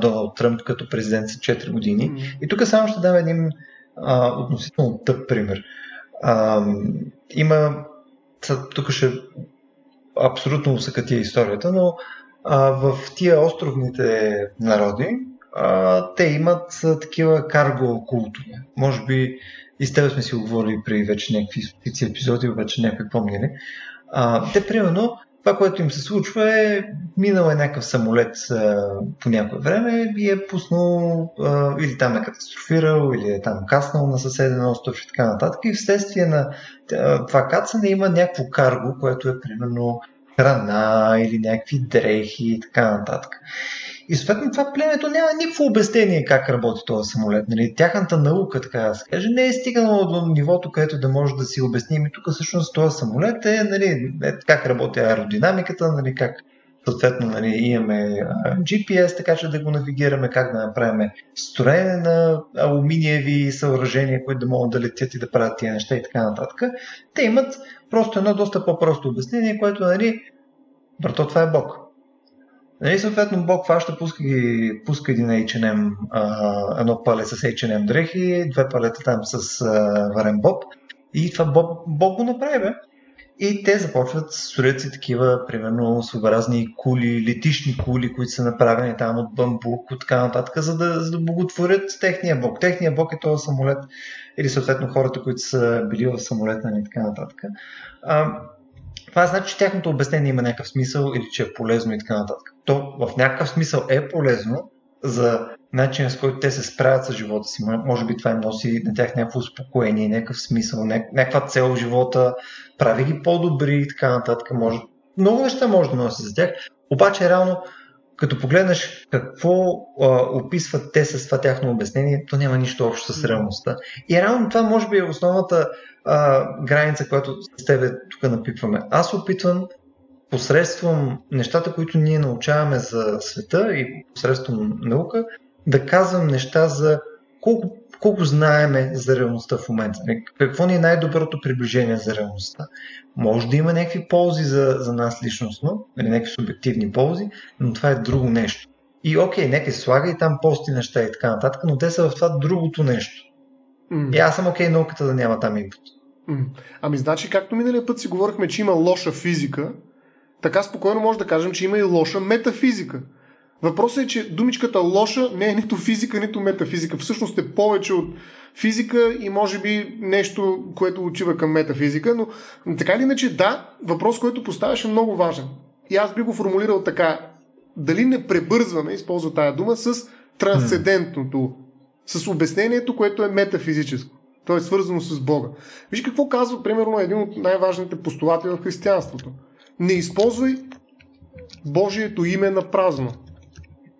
Доналд Тръмп като президент за 4 години. И тук само ще дам един относително тъп пример. Има тук ще абсолютно усъкатия историята, но в тия островните народи те имат такива карго култове. Може би и с тебе сме си говорили при вече някакви епизоди, вече някакви помнили. Те, примерно, това, което им се случва е, минал е някакъв самолет по някое време и е пуснал, или там е катастрофирал, или е там каснал на съседен остров и така нататък. И вследствие на това кацане има някакво карго, което е примерно храна или някакви дрехи и така нататък. И съответно това племето няма никакво обяснение как работи този самолет. Нали? Тяхната наука, така да се каже, не е стигнала до нивото, където да може да си обясним. И тук всъщност този самолет е, нали, как работи аеродинамиката, нали, как съответно, нали, имаме GPS, така че да го навигираме, как да направим строене на алуминиеви съоръжения, които да могат да летят и да правят тия неща и така нататък. Те имат просто едно доста по-просто обяснение, което, нали, брато, това е Бог. Нали, съответно, Бог фаща, пуска един H&M, едно пале с H&M дрехи, две палета там с варен боб. И това Бог го направи, бе. И те започват, строят си такива, примерно, своеобразни кули, летишни кули, които са направени там от бамбук, от така нататък, за да боготворят техния Бог. Техния Бог е този самолет, или съответно хората, които са били в самолета и така нататък. Това значи, че тяхното обяснение има някакъв смисъл или че е полезно и така нататък. То в някакъв смисъл е полезно за начинът, с който те се справят с живота си. Може би това им носи на тях някакво успокоение, някакъв смисъл, някаква цел в живота, прави ги по-добри и така нататък. Може... Много неща може да носи за тях, обаче реално, като погледнеш какво описват те с това тяхно обяснение, то няма нищо общо с реалността. И реално това може би е основната граница, която с тебе тук напипваме. Аз опитвам посредством нещата, които ние научаваме за света и посредством наука, да казвам неща за колко знаеме за реалността в момента. Какво ни е най-доброто приближение за реалността? Може да има някакви ползи за нас личностно, или някакви субективни ползи, но това е друго нещо. И окей, нека се слага и там пости неща и така нататък, но те са в това другото нещо. И аз съм окей науката да няма там инпут. Ами значи, както миналия път си говорихме, че има лоша физика, така спокойно може да кажем, че има и лоша метафизика. Въпросът е, че думичката лоша не е нито физика, нито метафизика. Всъщност е повече от физика и може би нещо, което отива към метафизика, но така или иначе да, въпрос, който поставяш е много важен. И аз би го формулирал така. Дали не пребързваме, използва тая дума, с трансцендентното, с обяснението, което е метафизическо. То е свързано с Бога. Виж какво казва, примерно, един от най-важните постулати в християнството. Не използвай Божието име на празно.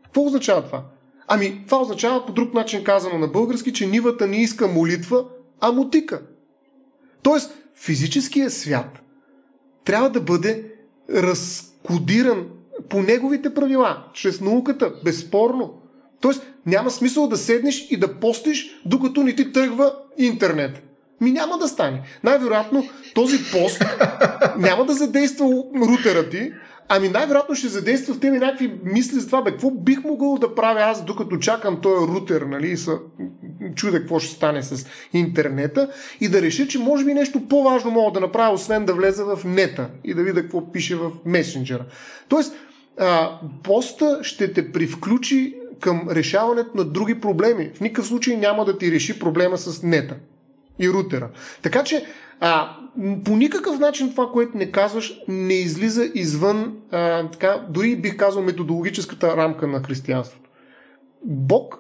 Какво означава това? Ами, това означава, по друг начин казано на български, че нивата не иска молитва, а мотика. Тоест, физическият свят трябва да бъде разкодиран по неговите правила, чрез науката, безспорно. Тоест, няма смисъл да седнеш и да постиш, докато не ти тръгва интернет. Ми няма да стане. Най-вероятно, този пост няма да задейства рутера ти, ами най-вероятно ще задейства в тебе някакви мисли за това, бе, какво бих могъл да правя аз, докато чакам този рутер, нали, чудя какво ще стане с интернета, и да реша, че може би нещо по-важно мога да направя, освен да влеза в нета и да видя какво пише в месенджера. Тоест, поста ще те привключи към решаването на други проблеми. В никакъв случай няма да ти реши проблема с нета и рутера. Така че по никакъв начин това, което не казваш, не излиза извън така, дори бих казал методологическата рамка на християнството. Бог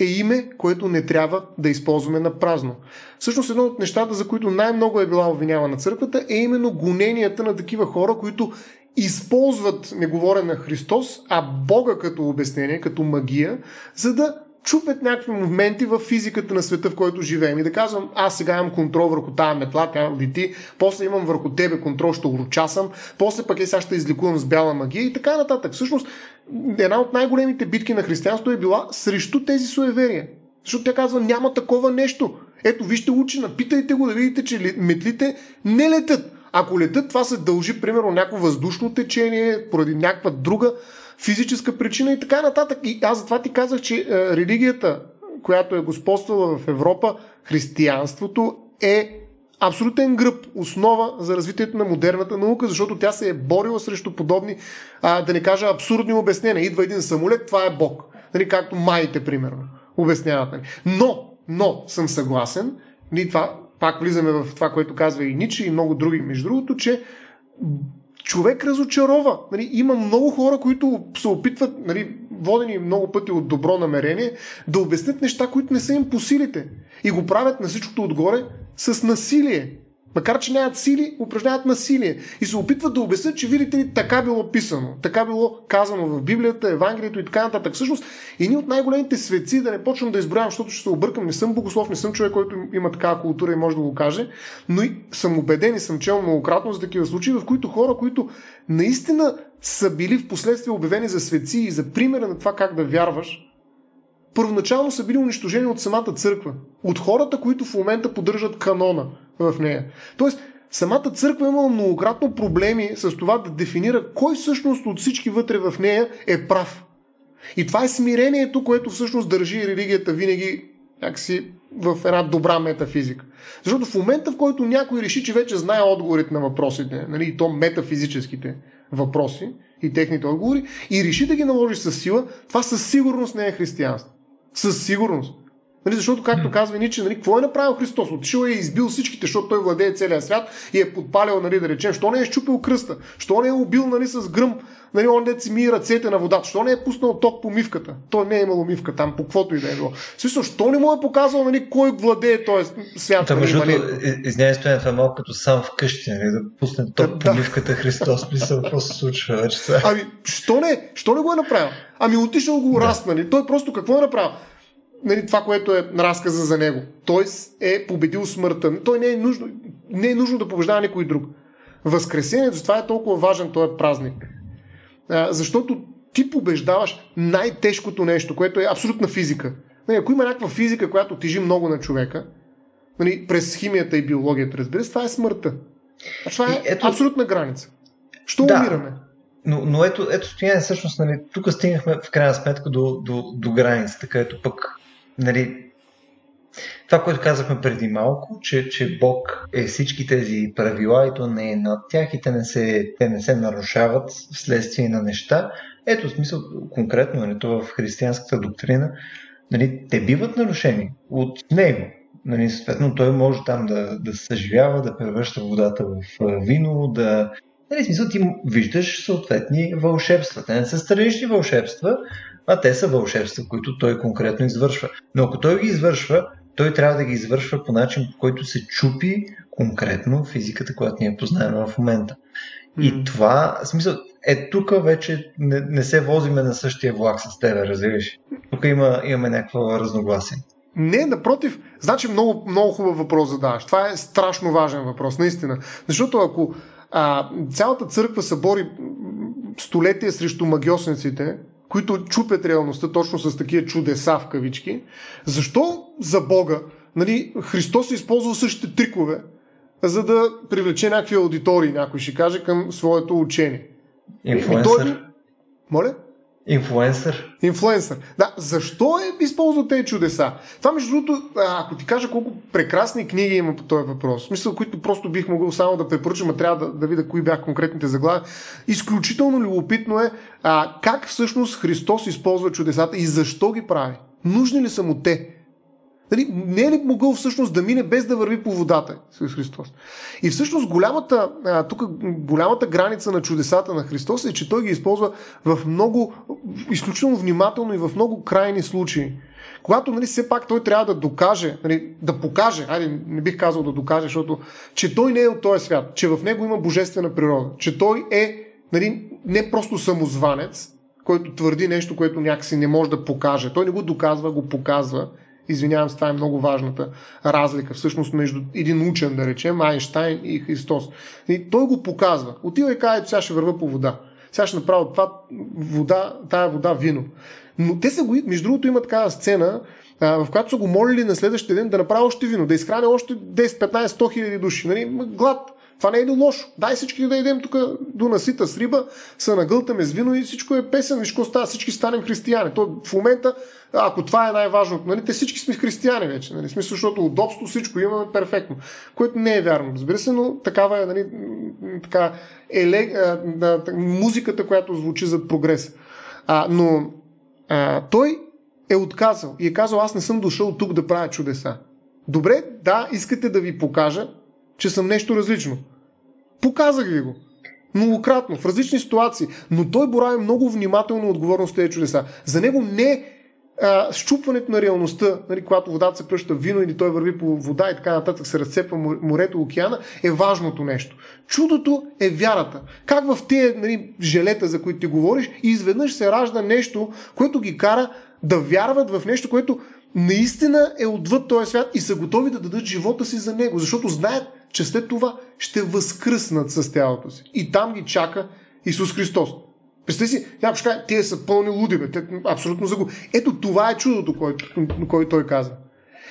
е име, което не трябва да използваме на празно. Всъщност едно от нещата, за които най-много е била обвинявана църквата, е именно гоненията на такива хора, които използват неговорен на Христос, а Бога като обяснение, като магия, за да чупят някакви моменти в физиката на света, в който живеем. И да казвам, аз сега имам контрол върху тази метла, тя лети, после имам върху тебе контрол, ще урочасам, после пък сега ще излекувам с бяла магия и така нататък. Всъщност, една от най-големите битки на християнството е била срещу тези суеверия. Защото тя казва, няма такова нещо. Ето, вижте учена, питайте го да видите, че метлите не летят. Ако летят, това се дължи, примерно, някакво въздушно течение, поради някаква друга физическа причина и така нататък. И аз затова ти казах, че религията, която е господствала в Европа, християнството, е абсолютен гръб, основа за развитието на модерната наука, защото тя се е борила срещу подобни, да не кажа, абсурдни обяснения. Идва един самолет, това е Бог. нали, както майите, примерно, обясняват. Нали. Но съм съгласен, нали, това, пак влизаме в това, което казва и Ницше и много други, между другото, че човек разочарова. Нали, има много хора, които се опитват, нали, водени много пъти от добро намерение, да обяснят неща, които не са им по силите. И го правят на всичкото отгоре с насилие. Макар че нямат сили, упражняват насилие. И се опитват да обяснят, че видите ли, така било писано, така било казано в Библията, Евангелието и така нататък. Всъщност, едни от най-големите светци, да не почвам да изброявам, защото ще се объркам, не съм богослов, не съм човек, който има такава култура и може да го каже, но и съм убеден и съм чел многократно за такива случаи, в които хора, които наистина са били в последствие обявени за светци и за примера на това как да вярваш, първоначално са били унищожени от самата църква, от хората, които в момента поддържат канона в нея. Тоест, самата църква е имала многократно проблеми с това да дефинира кой всъщност от всички вътре в нея е прав. И това е смирението, което всъщност държи религията винаги някакси в една добра метафизика. Защото в момента, в който някой реши, че вече знае отговорите на въпросите, нали, и то метафизическите въпроси и техните отговори, и реши да ги наложи със сила, това със сигурност не е християнство. Със сигурност. Нали, защото, както казва Ницше, нали, какво е направил Христос? Отишъл е и избил всичките, защото той владее целия свят и е подпалял, нали, да речем, що не е щупил кръста, що не е убил, нали, с гръм, нали, он дет си мие ръцете на водата, що не е пуснал ток по мивката, той не е имал мивка там, по каквото и да е било. Също, що не му е показал, нали, кой владее този свят? Да, между другото, извинявай, това е малко като сам вкъщи, нали, да пусне ток по мивката Христос, мисля, какво се случва вече сега. Ами, що не го е направил? Ами отишъл го разпна, нали, той просто какво е направил? Нали, това, което е разказа за него. Той е победил смъртта. Той не е нужно да побеждава никой друг. Възкресението, това е толкова важен този празник. Защото ти побеждаваш най-тежкото нещо, което е абсолютна физика. Нали, ако има някаква физика, която тежи много на човека, нали, през химията и биологията, разбира се, това е смъртта. А това е абсолютна граница. Що умираме? Но ето Стоян, всъщност, нали, тук стигнахме в крайна сметка до границата, където пък, нали, това, което казахме преди малко, че Бог е всички тези правила и то не е над тях и те не се нарушават вследствие на неща. Ето, в смисъл конкретно, нали, това в християнската доктрина, нали, те биват нарушени от него. Нали, съответно, той може там да съживява, да превръща водата в вино, да... Нали, в смисъл, ти виждаш съответни вълшебства. Те не са странични вълшебства, а те са вълшебства, които той конкретно извършва. Но ако той ги извършва, той трябва да ги извършва по начин, по който се чупи конкретно физиката, която ние познаваме в момента. И това, в смисъл, тук вече не се возиме на същия влак с тебе, разбираш. Тук имаме някаква разногласие. Не, напротив, значи много, много хубав въпрос задаваш. Това е страшно важен въпрос, наистина. Защото ако цялата църква се бори столетия срещу магьосниците, които чупят реалността точно с такива чудеса в кавички, защо за Бога, нали, Христос е използвал същите трикове, за да привлече някакви аудитории, някой ще каже, към своето учение? Инфлуенсър. Моля? Инфлуенсър. Да, защо е използвал тези чудеса? Това, между другото, ако ти кажа колко прекрасни книги има по този въпрос, мисля, които просто бих могъл само да препоръчам, а трябва да видя кои бях конкретните заглавия. Изключително любопитно е как всъщност Христос използва чудесата и защо ги прави. Нужни ли са му те? Дали, не е ли могъл всъщност да мине без да върви по водата с Христос? И всъщност голямата граница на чудесата на Христос е, че той ги използва в много, изключително внимателно и в много крайни случаи. Когато, нали, все пак той трябва да докаже, нали, да покаже, не бих казал да докаже, защото че той не е от този свят, че в него има божествена природа, че той е, нали, не просто самозванец, който твърди нещо, което някакси не може да покаже. Той не го доказва, го показва. Извинявам се, това е много важната разлика всъщност между един учен, да речем, Айнщайн и Христос. И той го показва. Отива и казва, сега ще върва по вода. Сега ще направя това вода, тая вода вино. Но те са го, между другото, има такава сцена, в която са го молили на следващия ден да направя още вино, да изхраня още 10, 15, 100 хиляди души. Нали? Глад. Това не е лошо. Дай всички да идем тук до насита с риба, се нагълтаме с вино и всичко е песен, всичко става, всички станем християни. То в момента, ако това е най-важното, нали, те всички сме християни вече, нали, смисъл, защото удобство всичко имаме перфектно, което не е вярно, разбира се, но такава е, нали, така, музиката, която звучи за прогрес. Но той е отказал и е казал: аз не съм дошъл тук да правя чудеса. Добре, да, искате да ви покажа, че съм нещо различно. Показах ви го. Многократно, в различни ситуации. Но той борави много внимателно отговорно с тези чудеса. За него не счупването на реалността, нали, когато водата се пръща в вино или той върви по вода и така нататък се разцепва морето, океана, е важното нещо. Чудото е вярата. Как в тези, нали, желета, за които ти говориш, изведнъж се ражда нещо, което ги кара да вярват в нещо, което наистина е отвъд този свят и са готови да дадат живота си за него, защото знаят, че след това ще възкръснат с тялото си. И там ги чака Исус Христос. Представи си, тие са пълни луди, бе. Те абсолютно загубят. Ето това е чудото, което той каза.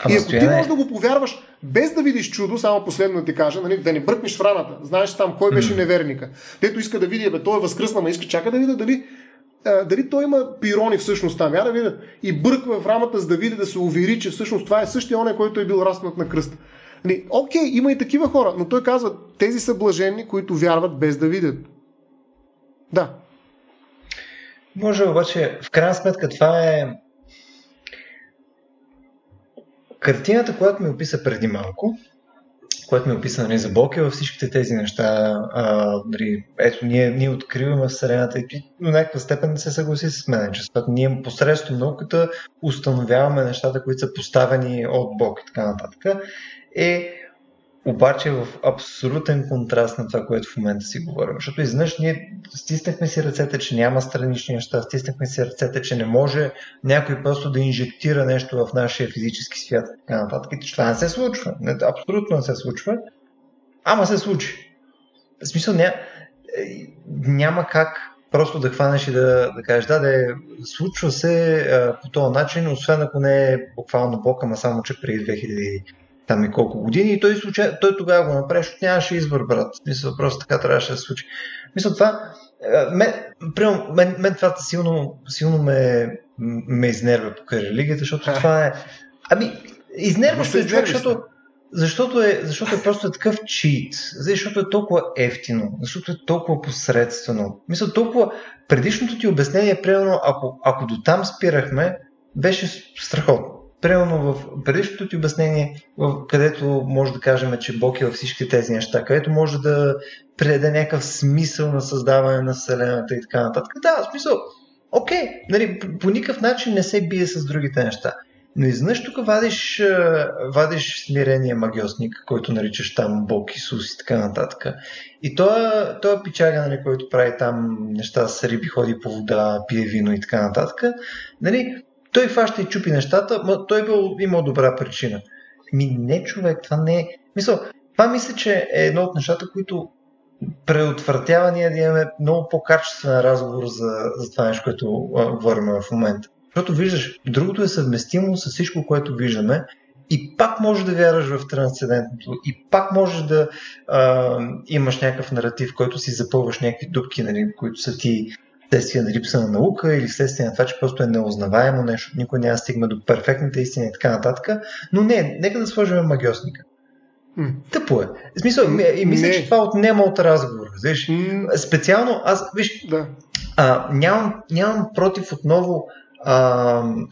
И ако ти можеш да го повярваш без да видиш чудо, само последно ти кажа, нали, да не бръкнеш в раната. Знаеш там кой беше неверника. Дето иска да види, бе, той е възкръсна, ма иска, чака да видя дали той има пирони всъщност там. Я да видя. И бърква в рамата, за да види, да се увери, че всъщност това е същия оня, който е бил разпнат на кръста. Окей, има и такива хора, но той казва, тези са блаженни, които вярват без да видят. Да. Може, обаче, в крайна сметка това е картината, която ми описа преди малко, която ми описа, нали, за Бог и във всичките тези неща. Ето, ние откриваме Вселената и до някаква степен не се съгласи с мен, че ние посредством науката установяваме нещата, които са поставени от Бог и така нататък. Обаче в абсолютен контраст на това, което в момента си говорим. Защото изнъж ние стиснахме си ръцете, че няма странични неща, стиснахме си ръцете, че не може някой просто да инжектира нещо в нашия физически свят и така нататък. Това не се случва. Абсолютно не се случва. Ама се случи. В смисъл няма как просто да хванеш и да кажеш, случва се по този начин, освен ако не е буквално Бог, ама само че преди 2000 там и колко години, и той тогава го направи, защото нямаше избор, брат. Мисля, просто така трябваше да се случи. Мисля, това... Мен това силно ме изнервя покрай религията, защото това е... Изнервяш се човек, защото е просто такъв чит. Защото е толкова ефтино, защото е толкова посредствено. Мисля, толкова... Предишното ти обяснение е примерно, ако до там спирахме, беше страхотно. Примерно в предишното ти обяснение, където може да кажем, че Бог е във всички тези неща, където може да предаде някакъв смисъл на създаване на Вселената и така нататък. Да, смисъл, окей, нали, по никакъв начин не се бие с другите неща. Но изнъж тук вадиш смирения магиосник, който наричаш там Бог, Исус и така нататък. И той пичага, нали, който прави там неща с риби, ходи по вода, пие вино и така нататък, нали, той фаща и чупи нещата, но той имал добра причина. Не, човек, това не е... Това мисля, че е едно от нещата, които предотвратява ние да имаме много по-качествен разговор за това нещо, което говорим в момента. Защото виждаш, другото е съвместимо с всичко, което виждаме, и пак можеш да вярваш в трансцендентното, и пак можеш да имаш някакъв наратив, в който си запълваш някакви дупки, нали, които са ти... вследствие на липса на наука или вследствие на това, че просто е неузнаваемо нещо, никой няма стигне до перфектната истина и така нататък, но не, нека да сложим магиосника. Тъпо е. В смисъл, и мисля, че това отнема от разговора. Специално, нямам против отново,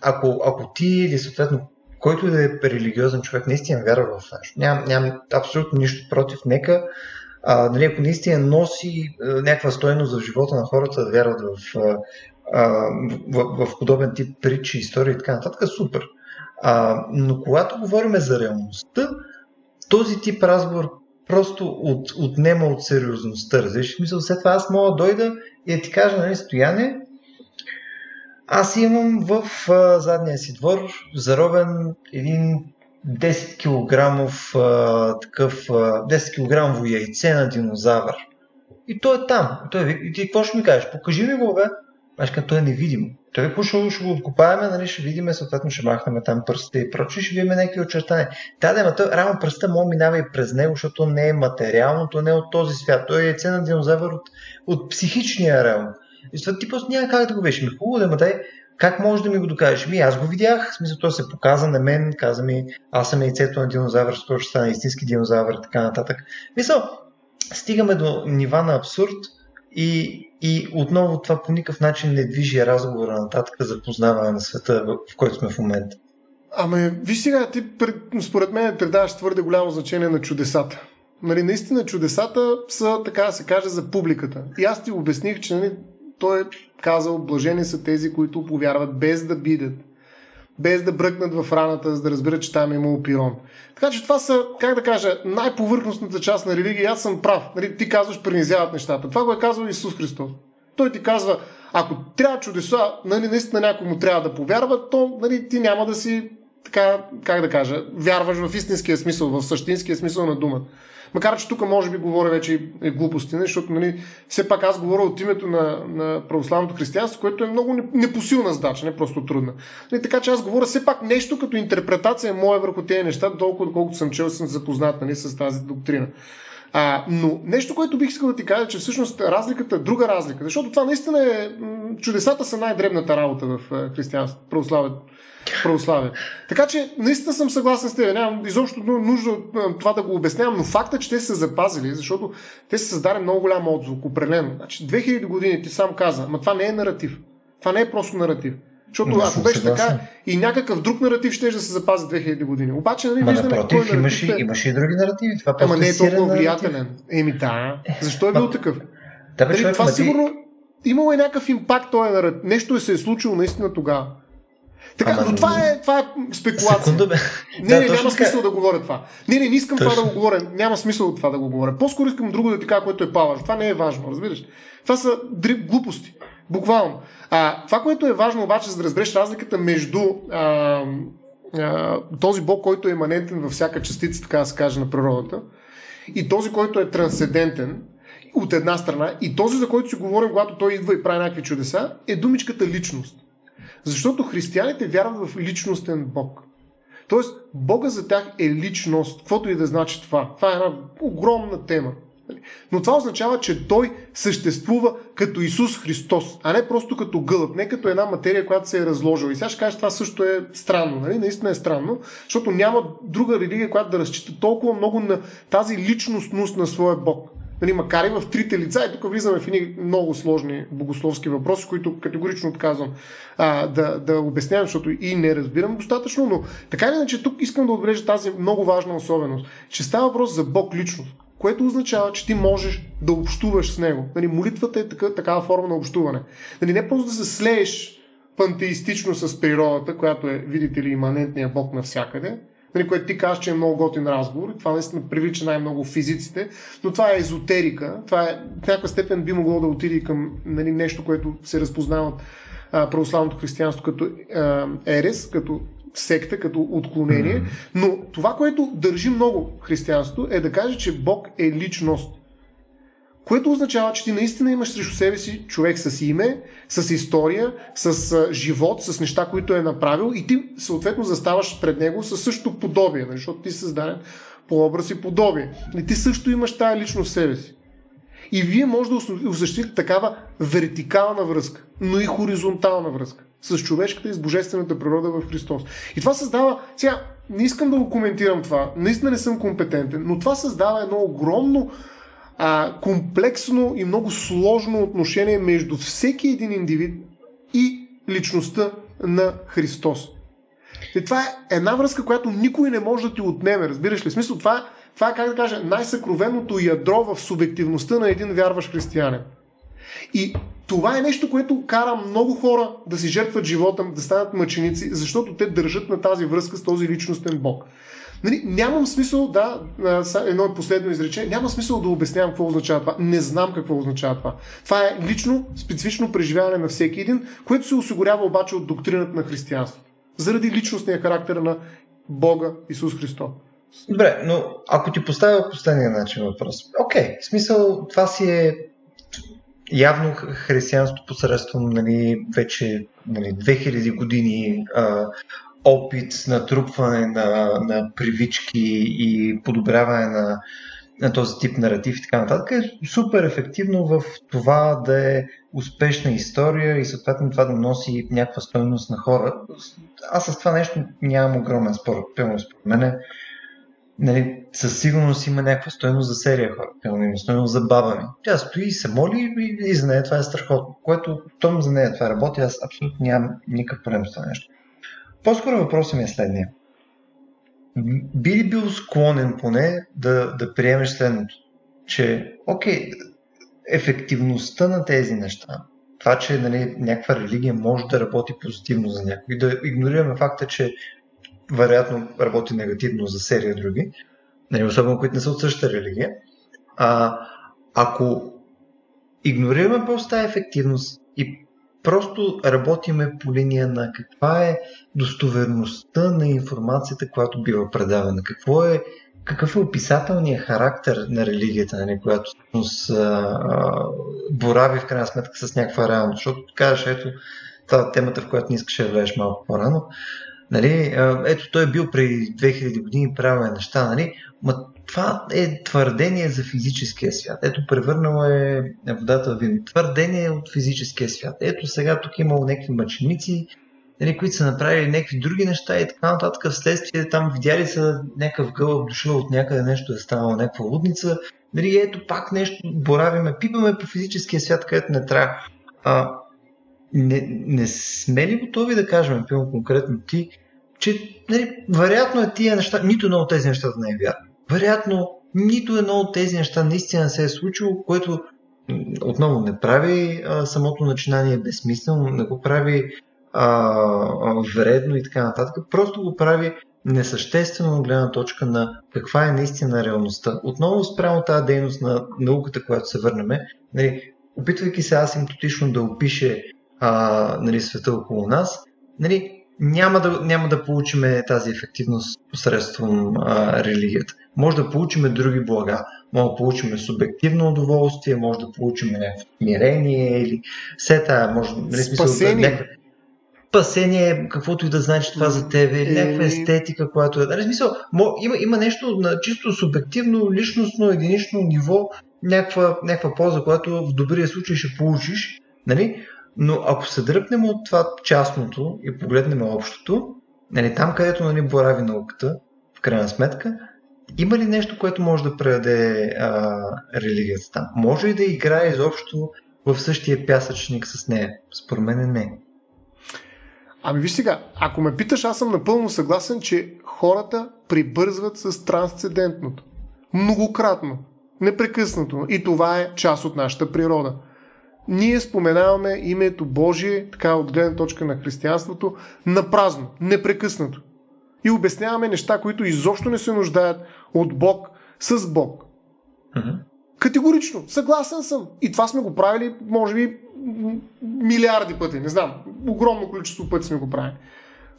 ако ти или съответно който да е религиозен човек, наистина вярва в нещо. Нямам абсолютно нищо против, нека нали, ако наистина носи някаква стойност в живота на хората да вярват в подобен тип притчи, истории и така нататък, супер. Но когато говорим за реалността, този тип разговор просто отнема от сериозността. Разбираш, мисля, след това аз мога да дойда и да ти кажа, нали, Стояне, аз имам в задния си двор заробен един 10 кг яйце на динозавър. И той е там. И ти какво ще ми кажеш? Покажи ми го, бе. Аз казвам, той е невидимо. Той е пошъл, ще го откопаваме, нали, ще видиме, съответно ще махнем там пръстите и прочи, ще видим някакви очертания. Рано пръста му минава и през него, защото не е материално, то не е от този свят. Той е яйце на динозавър от психичния реалм. И това ти просто няма как да го беше. Хубаво да ме дай. Как можеш да ми го докажеш? Аз го видях, в смисъл, той се показа на мен, каза ми, аз съм яйцето на динозавър, той ще стане истински динозавър и така нататък. Мисъл, стигаме до нива на абсурд И отново това по никакъв начин не движи разговора нататък за познаване на света, в който сме в момента. Ама виж сега, ти според мен придаваш твърде голямо значение на чудесата. Нали, наистина чудесата са, така да се каже, за публиката. И аз ти обясних, че нали, той е казал, блажени са тези, които повярват без да бидат, без да бръкнат в раната, за да разберат, че там е имало пирон. Така че това са, как да кажа, най-повърхностната част на религия. Аз съм прав. Нали, ти казваш, принизяват нещата. Това го е казал Исус Христос. Той ти казва, ако трябва чудеса, нали, наистина някой му трябва да повярва, то нали, ти няма да си, така, как да кажа, вярваш в истинския смисъл, в същинския смисъл на думата. Макар, че тук може би говоря вече и глупости, защото нали, все пак аз говоря от името на православното християнство, което е много непосилна задача, не просто трудна. Нали, така че аз говоря все пак нещо като интерпретация моя върху тези неща, толкова колкото съм чел, съм запознат нали, с тази доктрина. Но нещо, което бих искал да ти кажа, че всъщност разликата е друга разлика, защото това наистина е, чудесата са най-дребната работа в християнството, православие. Така че наистина съм съгласен с теб. Нямам изобщо нужда от това да го обяснявам, но факта, че те са запазили, защото те са създали много голям отзвук, определено. Значи 2000 години ти сам каза, ама това не е наратив. Това не е просто наратив. Защото ако беше така и някакъв друг наратив ще да се запази 2000 години. Обаче нали виждаме кой наратив имаш и други наративи. Това ама не е толкова влиятелен. Еми да. Защо е бил такъв? Това сигурно имало е някакъв импакт този наратив. Нещо се е случило наистина тогава. Така, но това е спекулация. Няма смисъл да говоря това. Не искам това да го говоря. Няма смисъл от това да го говоря. По-скоро искам друго да ти кажа, което е по-важно. Това не е важно, разбираш. Това са глупости. Буквално. Това, което е важно обаче, за да разбереш разликата между този Бог, който е иманентен във всяка частица, така да се каже, на природата, и този, който е трансцендентен, от една страна, и този, за който си говорим, когато той идва и прави някакви чудеса, е думичката личност. Защото християните вярват в личностен Бог. Тоест, Бога за тях е личност, каквото и да значи това. Това е една огромна тема. Но това означава, че той съществува като Исус Христос, а не просто като гълъб, не като една материя, която се е разложила. И сега ще кажеш, това също е странно, нали? Наистина е странно, защото няма друга религия, която да разчита толкова много на тази личностност на своя Бог. Нали, макар и в трите лица, и тук влизаме в едни много сложни богословски въпроси, които категорично отказвам да обяснявам, защото и не разбирам достатъчно, но така или иначе тук искам да отбележа тази много важна особеност, че става въпрос за Бог личност, което означава, че ти можеш да общуваш с него. Нали, молитвата е такава форма на общуване. Нали, не просто да се слееш пантеистично с природата, която е, видите ли, иманентният Бог навсякъде, което ти казваш, че е много готин разговор и това наистина привлича най-много физиците, но това е езотерика, това е, в някаква степен би могло да отиде към нали, нещо, което се разпознава от православното християнство като ерес, като секта, като отклонение, но това, което държи много християнството е да каже, че Бог е личност, което означава, че ти наистина имаш срещу себе си човек с име, с история, с живот, с неща, които е направил и ти съответно заставаш пред него със същото подобие, защото ти си създаден по образ и подобие. И ти също имаш тая личност в себе си. И вие може да осъществите такава вертикална връзка, но и хоризонтална връзка с човешката и с божествената природа в Христос. И това създава... Сега, не искам да го коментирам това, наистина не съм компетентен, но това създава едно огромно комплексно и много сложно отношение между всеки един индивид и личността на Христос. И това е една връзка, която никой не може да ти отнеме, разбираш ли? В смисъл, това е, как да кажа, най-съкровеното ядро в субективността на един вярващ християнин. И това е нещо, което кара много хора да си жертват живота, да станат мъченици, защото те държат на тази връзка с този личностен Бог. Нали, нямам смисъл да, едно последно изречение, няма смисъл да обяснявам какво означава това. Не знам какво означава това. Това е лично, специфично преживяване на всеки един, което се осигурява обаче от доктрината на християнството. Заради личностния характер на Бога Исус Христос. Добре, но ако ти поставя последния начин въпрос. Окей, в смисъл това си е явно християнството посредством нали, вече нали, 2000 години опит, натрупване на привички и подобряване на този тип наратив и така нататък е супер ефективно в това да е успешна история и съответно това да носи някаква стойност на хора. Аз с това нещо нямам огромен спор. Пълно според мен нали, със сигурност има някаква стойност за серия хора, има стойност за баба ми. Тя стои и се моли и за нея това е страхотно, което том за нея това работи, аз абсолютно нямам никакъв проблем с това нещо. По-скоро въпросът ми е следния. Би ли бил склонен поне да приемеш следното, че окей, ефективността на тези неща, това, че нали, някаква религия може да работи позитивно за някой, да игнорираме факта, че вероятно работи негативно за серия други, нали, особено които не са от същата религия, ако игнорираме просто тази ефективност и просто работиме по линия на каква е достоверността на информацията, която бива предавана, какъв е описателният характер на религията, нали, която борави в крайна сметка с някаква реалност, защото кажеш, ето тази темата, в която не искаше да влезеш малко по-рано, нали, ето той е бил преди 2000 години правил неща, нали, ма това е твърдение за физическия свят. Ето превърнало е водата в вино. Твърдение от физическия свят. Ето сега тук имало някакви мъченици, нали, които са направили някакви други неща и така нататък. Вследствие там видяли са някакъв гълъб дошъл от някъде, нещо е станало, някаква лудница. Нали, ето пак нещо боравиме, пипаме по физическия свят, където не трябва. Не сме ли готови да кажем, пълно конкретно ти, че нали, вероятно е тия неща, нито едно от тези неща не е вярно. Вероятно, нито едно от тези неща наистина се е случило, което отново не прави самото начинание безсмислено, не го прави вредно и така нататък. Просто го прави несъществено от гледна точка на каква е наистина реалността. Отново спрямо тази дейност на науката, която се върнеме, нали, опитвайки се асимптотично да опише нали, света около нас, нали, няма да получим тази ефективност посредством религията. Може да получим други блага. Може да получим субективно удоволствие, може да получим мирение или все тая. Може, спасение. Смисъл, спасение, каквото и да значи това за тебе, някаква естетика, която е... Нали, смисъл, има нещо на чисто субективно, личностно, единично ниво, някаква полза, която в добрия случай ще получиш, нали? Но ако се дръпнем от това частното и погледнем общото, нали, там където нали, борави науката, в крайна сметка, има ли нещо, което може да предаде религията там? Може ли да играе изобщо в същия пясъчник с нея? Според мен не. Ами виж сега, ако ме питаш, аз съм напълно съгласен, че хората прибързват с трансцендентното. Многократно, непрекъснато. И това е част от нашата природа. Ние споменаваме името Божие, така от гледна точка на християнството, напразно, непрекъснато. И обясняваме неща, които изобщо не се нуждаят от Бог с Бог. Uh-huh. Категорично, съгласен съм. И това сме го правили, може би, милиарди пъти, не знам, огромно количество пъти сме го правили.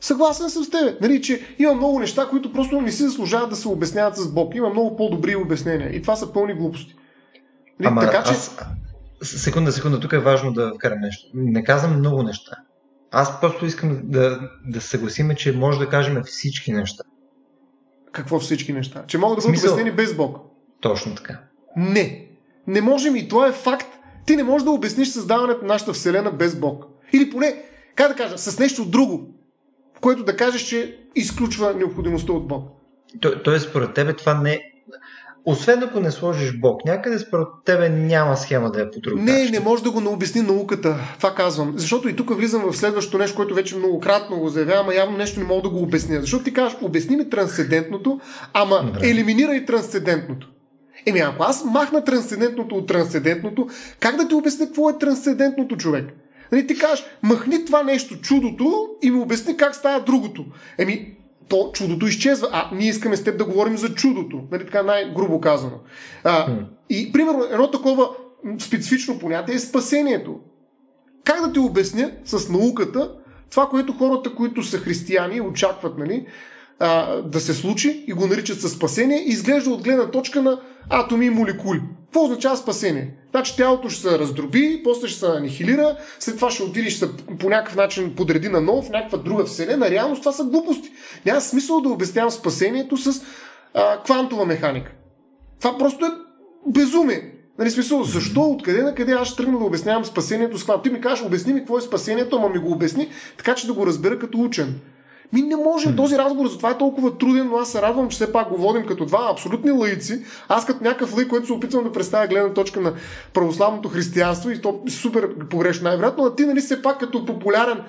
Съгласен съм с тебе, нали, че има много неща, които просто не си заслужават да се обясняват с Бог. Има много по-добри обяснения и това са пълни глупости. Нали, ама, така че... Секунда, тук е важно да вкарам нещо. Не казвам много неща. Аз просто искам да съгласим, че може да кажем всички неща. Какво всички неща? Че могат да бъдат обяснени без Бог. Точно така. Не. Не можем и това е факт. Ти не можеш да обясниш създаването на нашата вселена без Бог. Или поне, как да кажа, с нещо друго, което да кажеш, че изключва необходимостта от Бог. Тоест, според тебе това не е... Освен ако не сложиш Бог някъде, според тебе няма схема да е по друг начин. Не може да го наобясни науката, това казвам. Защото и тук влизам в следващото нещо, което вече многократно го заявявам, а явно нещо не мога да го обясня. Защото ти кажеш, обясни ми трансцендентното, ама елиминирай трансцендентното. Еми, ако аз махна трансцендентното от трансцендентното, как да ти обясня какво е трансцендентното, човек? Нали, ти кажеш, махни това нещо, чудото, и ми обясни как става другото. Еми, то чудото изчезва, ние искаме с теб да говорим за чудото, нали, така най-грубо казано. И примерно едно такова специфично понятие е спасението. Как да ти обясня с науката това, което хората, които са християни, очакват, нали, да се случи и го наричат със спасение, изглежда от гледна точка на атоми и молекули. Какво означава спасение? Значи тялото ще се раздроби, после ще се анихилира, след това ще отидеш по някакъв начин подреди на нов, в някаква друга вселена. Реално това са глупости. Няма смисъл да обяснявам спасението с квантова механика. Това просто е безумие. Нали, смисъл, защо, откъде на къде аз ще тръгна да обяснявам спасението с квантова? Ти ми кажеш, обясни ми какво е спасението, ама ми го обясни, така че да го разбера като учен. Ми не може този разговор, затова е толкова труден, но аз се радвам, че все пак го водим като два абсолютни лаици. Аз като някакъв лаик, който се опитвам да представя гледна точка на православното християнство и то супер погрешно най-вероятно, а ти нали все пак като популярен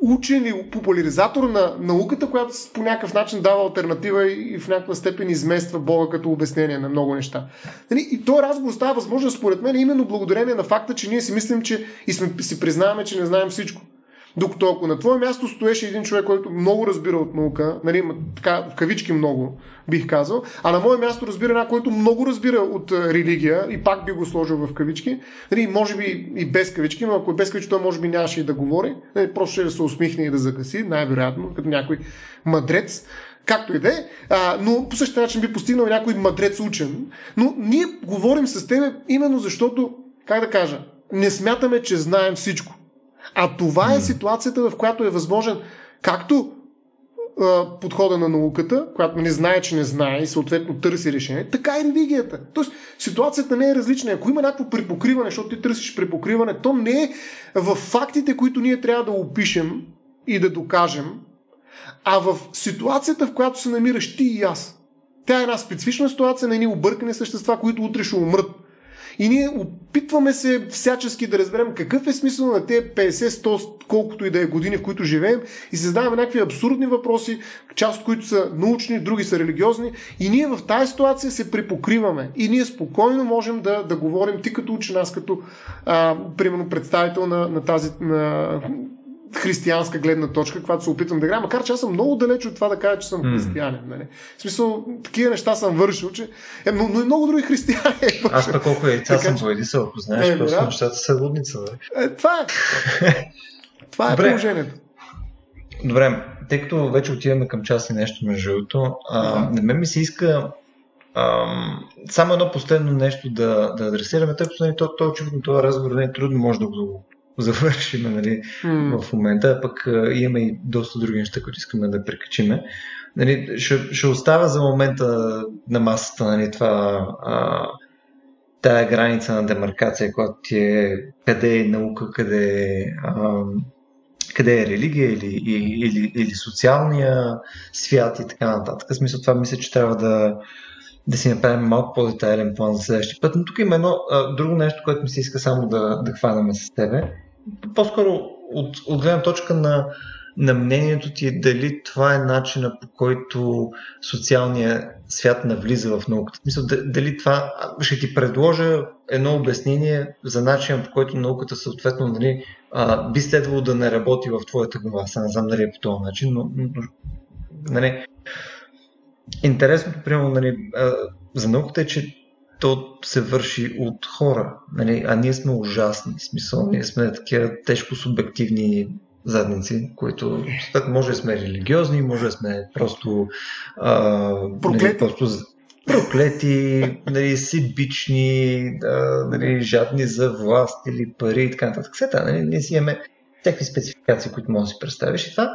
учен и популяризатор на науката, която по някакъв начин дава алтернатива и в някаква степен измества Бога като обяснение на много неща. И този разговор става възможно според мен именно благодарение на факта, че ние си мислим, че и си признаваме, че не знаем всичко. Докато ако на твое място стоеше един човек, който много разбира от наука, нали, така, в кавички много бих казал, а на мое място разбира една, който много разбира от религия и пак би го сложил в кавички, нали, може би и без кавички, но ако е без кавички, той може би нямаше и да говори, нали, просто ще да се усмихне и да загаси, най-вероятно, като някой мъдрец. Както и да е, но по същия начин би постигнал някой мъдрец учен. Но ние говорим с тебе именно защото, как да кажа, не смятаме, че знаем всичко. А това е ситуацията, в която е възможен както подхода на науката, която не знае, че не знае и съответно търси решение, така и религията. Тоест ситуацията не е различна. Ако има някакво припокриване, защото ти търсиш припокриване, то не е в фактите, които ние трябва да опишем и да докажем, а в ситуацията, в която се намираш ти и аз. Тя е една специфична ситуация на едни объркани същества, които утре ще умрат. И ние опитваме се всячески да разберем какъв е смисъл на тези 50-100, колкото и да е години, в които живеем, и се задаваме някакви абсурдни въпроси, част от които са научни, други са религиозни, и ние в тази ситуация се припокриваме. И ние спокойно можем да говорим, ти като учен, аз като примерно представител на тази християнска гледна точка, когато се опитвам да играя, макар че аз съм много далеч от това да кажа, че съм християнин. Нали? В смисъл, такива неща съм вършил, че... но и много други християни е вършил. Аз пък колко яйца съм боядисал, ако знаеш, просто нещата са лудница. Да? Това е положението. Добре, тъй като вече отиваме към част и нещо между другото, на мен ми се иска само едно последно нещо да адресираме, тъй като то очевидно това разговор не е трудно, може да го завършиме, нали, в момента, пък имаме и доста други неща, които искаме да прикачиме. Нали, ще оставя за момента на масата, нали, това, тая граница на демаркация, която ти е къде е наука, къде е религия или социалния свят и така нататък. В смисъл, това мисля, че трябва да си направим малко по-детайлен план за следващия път. Но тук има едно друго нещо, което ми се иска само да хванаме с тебе. По-скоро от гледна точка на мнението ти, дали това е начина, по който социалният свят навлиза в науката. Мисля, дали това... Ще ти предложа едно обяснение за начина, по който науката съответно, нали, би следвало да не работи в твоята глава. Сега не знам дали е по този начин, но нали... Интересното, примерно, нали, за науката е, че то се върши от хора, нали, а ние сме ужасни, в смисъл, ние сме такива тежко субективни задници, които може да сме религиозни, може да сме просто проклети, нали, себични, нали, жадни за власт или пари и така нататък. Нали, ние си имаме всякакви спецификации, които може да си представиш, и това.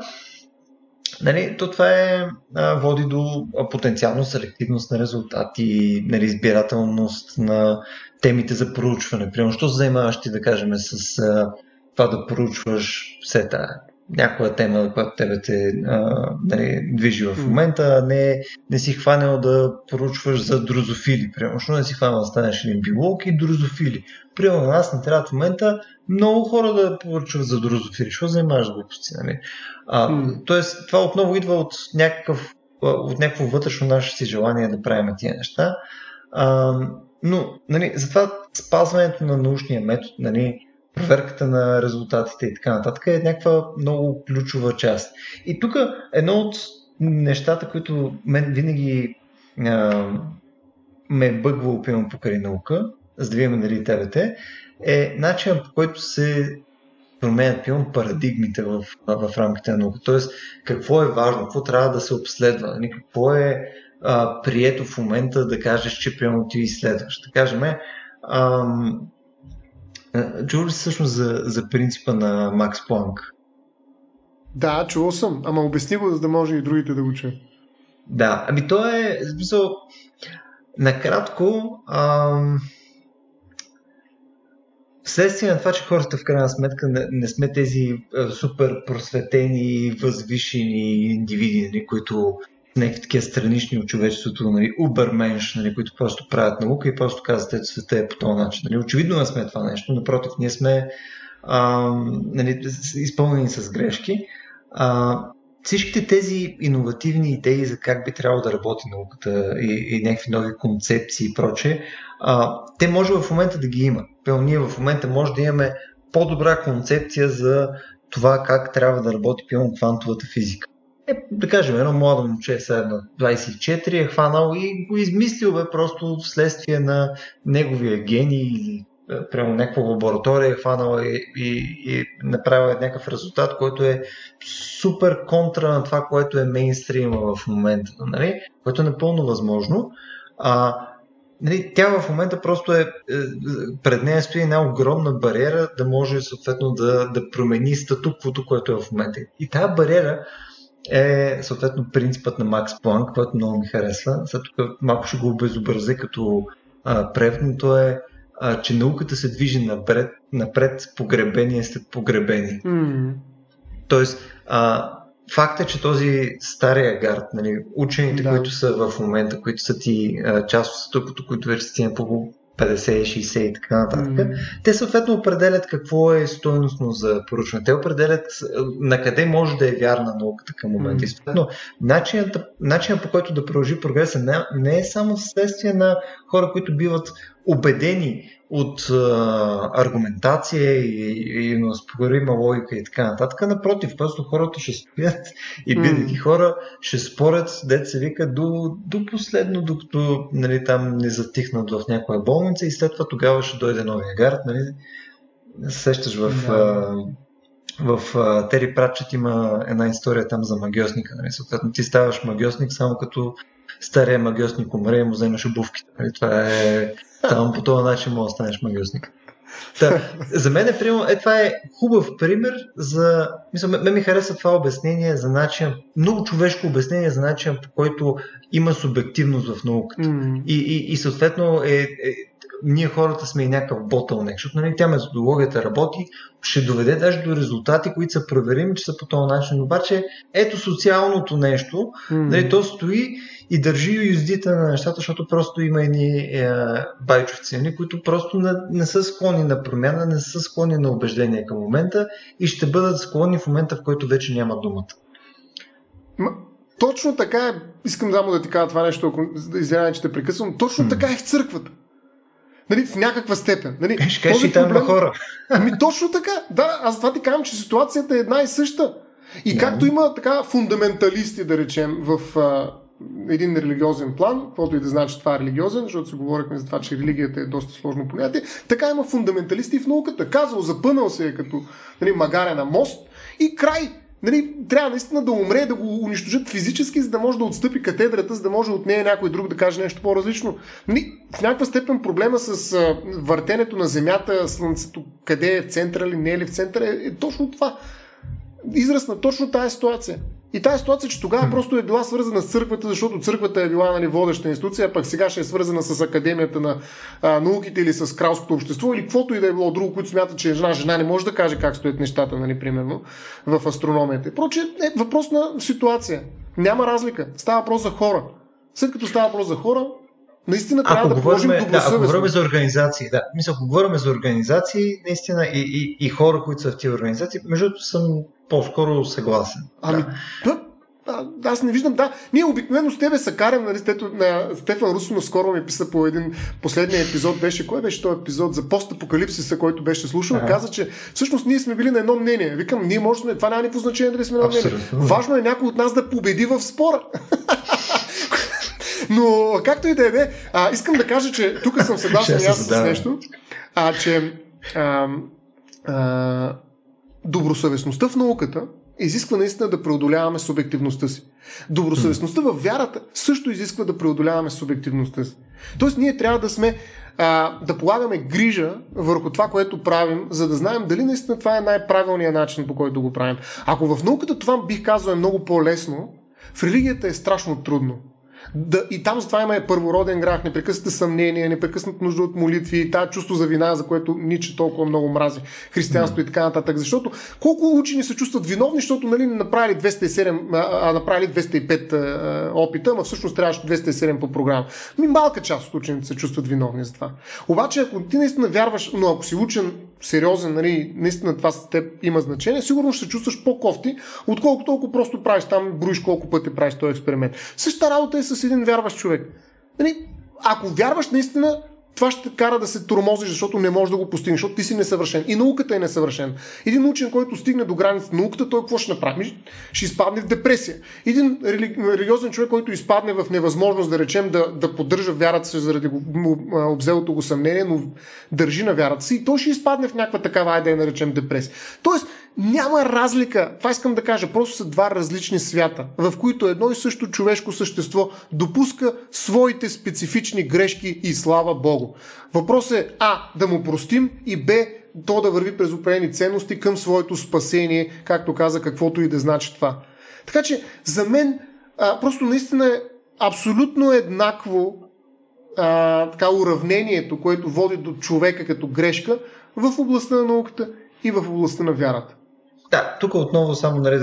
Нали, то това е, води до потенциално селективност на резултати, нали, избирателност на темите за проучване. Примерно, що се занимаваш ти, да кажем, с това да проучваш все тая някоя тема, която тебе те нали, движи в момента, не си хванал да проучваш за дрозофили. Примерно, не си хванал да станеш един биолог и дрозофили. Примерно, на нас не трябва в момента много хора да поръчват за дрозофили. Що занимаваш глупости, нали? Тоест, това отново идва от някакво вътрешно наше си желание да правим тия неща. Но, нали, затова спазването на научния метод, нали, проверката на резултатите и така нататък е някаква много ключова част. И тук едно от нещата, които мен винаги ме е бъгвало покрай наука, за да видим дали ТВТ, е начинът, по който се променят парадигмите в рамките на наука. Тоест, какво е важно, какво трябва да се обследва, какво е прието в момента да кажеш, че прямо ти изследваш. Да кажем, чува ли всъщност за принципа на Макс Планк? Да, чувал съм, ама обясни го, за да може и другите да го чуят. Да, ами то е, в смисъл, накратко, Вследствие на това, че хората в крайна сметка не сме тези супер просветени, възвишени индивиди, нали, които някакви такива странични от човечеството, нали, уберменш, нали, които просто правят наука и просто казват, че света е по този начин. Нали. Очевидно не сме това нещо, напротив, ние сме нали, изпълнени с грешки. Всичките тези иновативни идеи за как би трябвало да работи науката и някакви нови концепции и прочее, те може в момента да ги има. Ние в момента може да имаме по-добра концепция за това как трябва да работи квантовата физика. Да кажем, едно младо момче, сега на 24 е хванал и го измислил просто вследствие на неговия гений или прямо някаква лаборатория е хванала и направила някакъв резултат, който е супер контра на това, което е мейнстрима в момента, нали? Което е напълно възможно. Нали, тя в момента просто е, пред нея стои една огромна бариера да може съответно да промени статуквото, което е в момента. И тази бариера е съответно принципът на Макс Планк, който много ми харесва. Сега тук малко ще го обезобразя като прев, но то е, че науката се движи напред с погребение след погребение. Mm. Тоест, факт е, че този стария гард, нали, учените, които са в момента, които са ти част от стъпкото, които вече са по 50, 60 и така нататък, те съответно определят какво е стойностно за поручване. Те определят на къде може да е вярна науката към момента. Но начинът по който да продължи прогреса не е само вследствие на хора, които биват убедени от аргументация и неоспорима логика и така нататък. Напротив, просто хората ще стоят и бидейки хора ще спорят, дет се вика, до последно, докато нали, там не затихнат в някоя болница и след това тогава ще дойде новия гард. Нали. Сещаш в Тери Пратчет има една история там за магиосника. Нали. Съответно ти ставаш магиосник само като стария магиосник умре и му вземаш обувките. Нали. Това е... Там по този начин може да станеш магиосник. Да. За мен е примерно, това е хубав пример за... Мисля, ми харесва това обяснение за начин, много човешко обяснение за начин, по който има субективност в науката. И съответно ние хората сме и някакъв ботълнек, защото нали, тя методологията работи, ще доведе даже до резултати, които са проверими, че са по този начин. Обаче ето социалното нещо, нали, то стои и държи юздите на нещата, защото просто има едни байчовци, които просто не са склонни на промяна, не са склонни на убеждение към момента и ще бъдат склонни в момента, в който вече няма думата. Точно така е, искам само да ти кажа това нещо, ако извинявай, че те прекъсвам, точно така е в църквата. Нали, в някаква степен. Нали, ще кажеш и там на хора. Ами точно така, да, аз това ти казвам, че ситуацията е една и съща. И както има така фундаменталисти, да речем, в... един религиозен план, каквото и да значи, че това е религиозен, защото си говорихме за това, че религията е доста сложно понятие. Така има фундаменталисти в науката. Казал, запънал се е като нали, магаре на мост и край. Нали, трябва наистина да умре, да го унищожат физически, за да може да отстъпи катедрата, за да може от нея някой друг да каже нещо по-различно. Нали, в някаква степен проблема с въртенето на Земята, Слънцето, къде е в центъра или не е ли в центъра, е точно това. Израз на точно тази ситуация. И тази ситуация, че тогава просто е била свързана с църквата, защото църквата е била нали, водеща институция, пък сега ще е свързана с Академията на науките или с кралското общество или каквото и да е било друго, което смята, че жена не може да каже как стоят нещата, нали, примерно, в астрономията. Проче е въпрос на ситуация. Няма разлика. Става въпрос за хора. След като става въпрос за хора, наистина трябва да положим добросъвестно. Ако говорим за организации, да. Мисля, ако говорим за организации, наистина и хора, които са в тези организации, между съм по-скоро съгласен. Ами, да, аз не виждам, да. Ние обикновено с тебе се карам, нали, на Стефан Русов скоро ми писа по един последния епизод, кой беше този епизод за постапокалипсиса, който беше слушал, каза, че всъщност ние сме били на едно мнение. Викам, ние можем, това няма никакво значение дали сме на едно мнение. Важно е някой от нас да победи в спора. Но както и да е, искам да кажа, че тук съм съгласен аз с нещо, че добросъвестността в науката изисква наистина да преодоляваме субективността си. Добросъвестността в вярата също изисква да преодоляваме субективността си. Тоест ние трябва да сме да полагаме грижа върху това, което правим, за да знаем дали наистина това е най-правилният начин, по който го правим. Ако в науката това бих казал е много по-лесно, в религията е страшно трудно. Да, и там затова има първороден грях, непрекъснато съмнение, непрекъснато нужда от молитви и това чувство за вина, за което Ницше толкова много мрази християнство и така нататък. Защото колко учени се чувстват виновни, защото нали, направили 207, а направили 205 опита, но всъщност трябваше 207 по програма. Малка част от учените се чувстват виновни за това. Обаче, ако ти наистина вярваш, но ако си учен сериозен, нали, наистина това с теб има значение, сигурно ще се чувстваш по-кофти, отколкото толкова просто правиш там, броиш колко пъти правиш този експеримент. Същата работа е с един вярващ човек. Нали, ако вярваш наистина, това ще те кара да се тормозиш, защото не можеш да го постигнеш, защото ти си несъвършен. И науката е несъвършена. Един учен, който стигне до граница на науката, той какво ще направи? Ще изпадне в депресия. Един религиозен човек, който изпадне в невъзможност, да речем, да поддържа вярата си заради обзелото го съмнение, но държи на вярата си, и той ще изпадне в някаква такава, айде да наречем, депресия. Тоест, няма разлика. Това искам да кажа. Просто са два различни свята, в които едно и също човешко същество допуска своите специфични грешки и слава Богу. Въпрос е А, да му простим, и Б, то да върви през определени ценности към своето спасение, както каза, каквото и да значи това. Така че за мен просто наистина е абсолютно еднакво така уравнението, което води до човека като грешка в областта на науката и в областта на вярата. Да, тук отново само нали,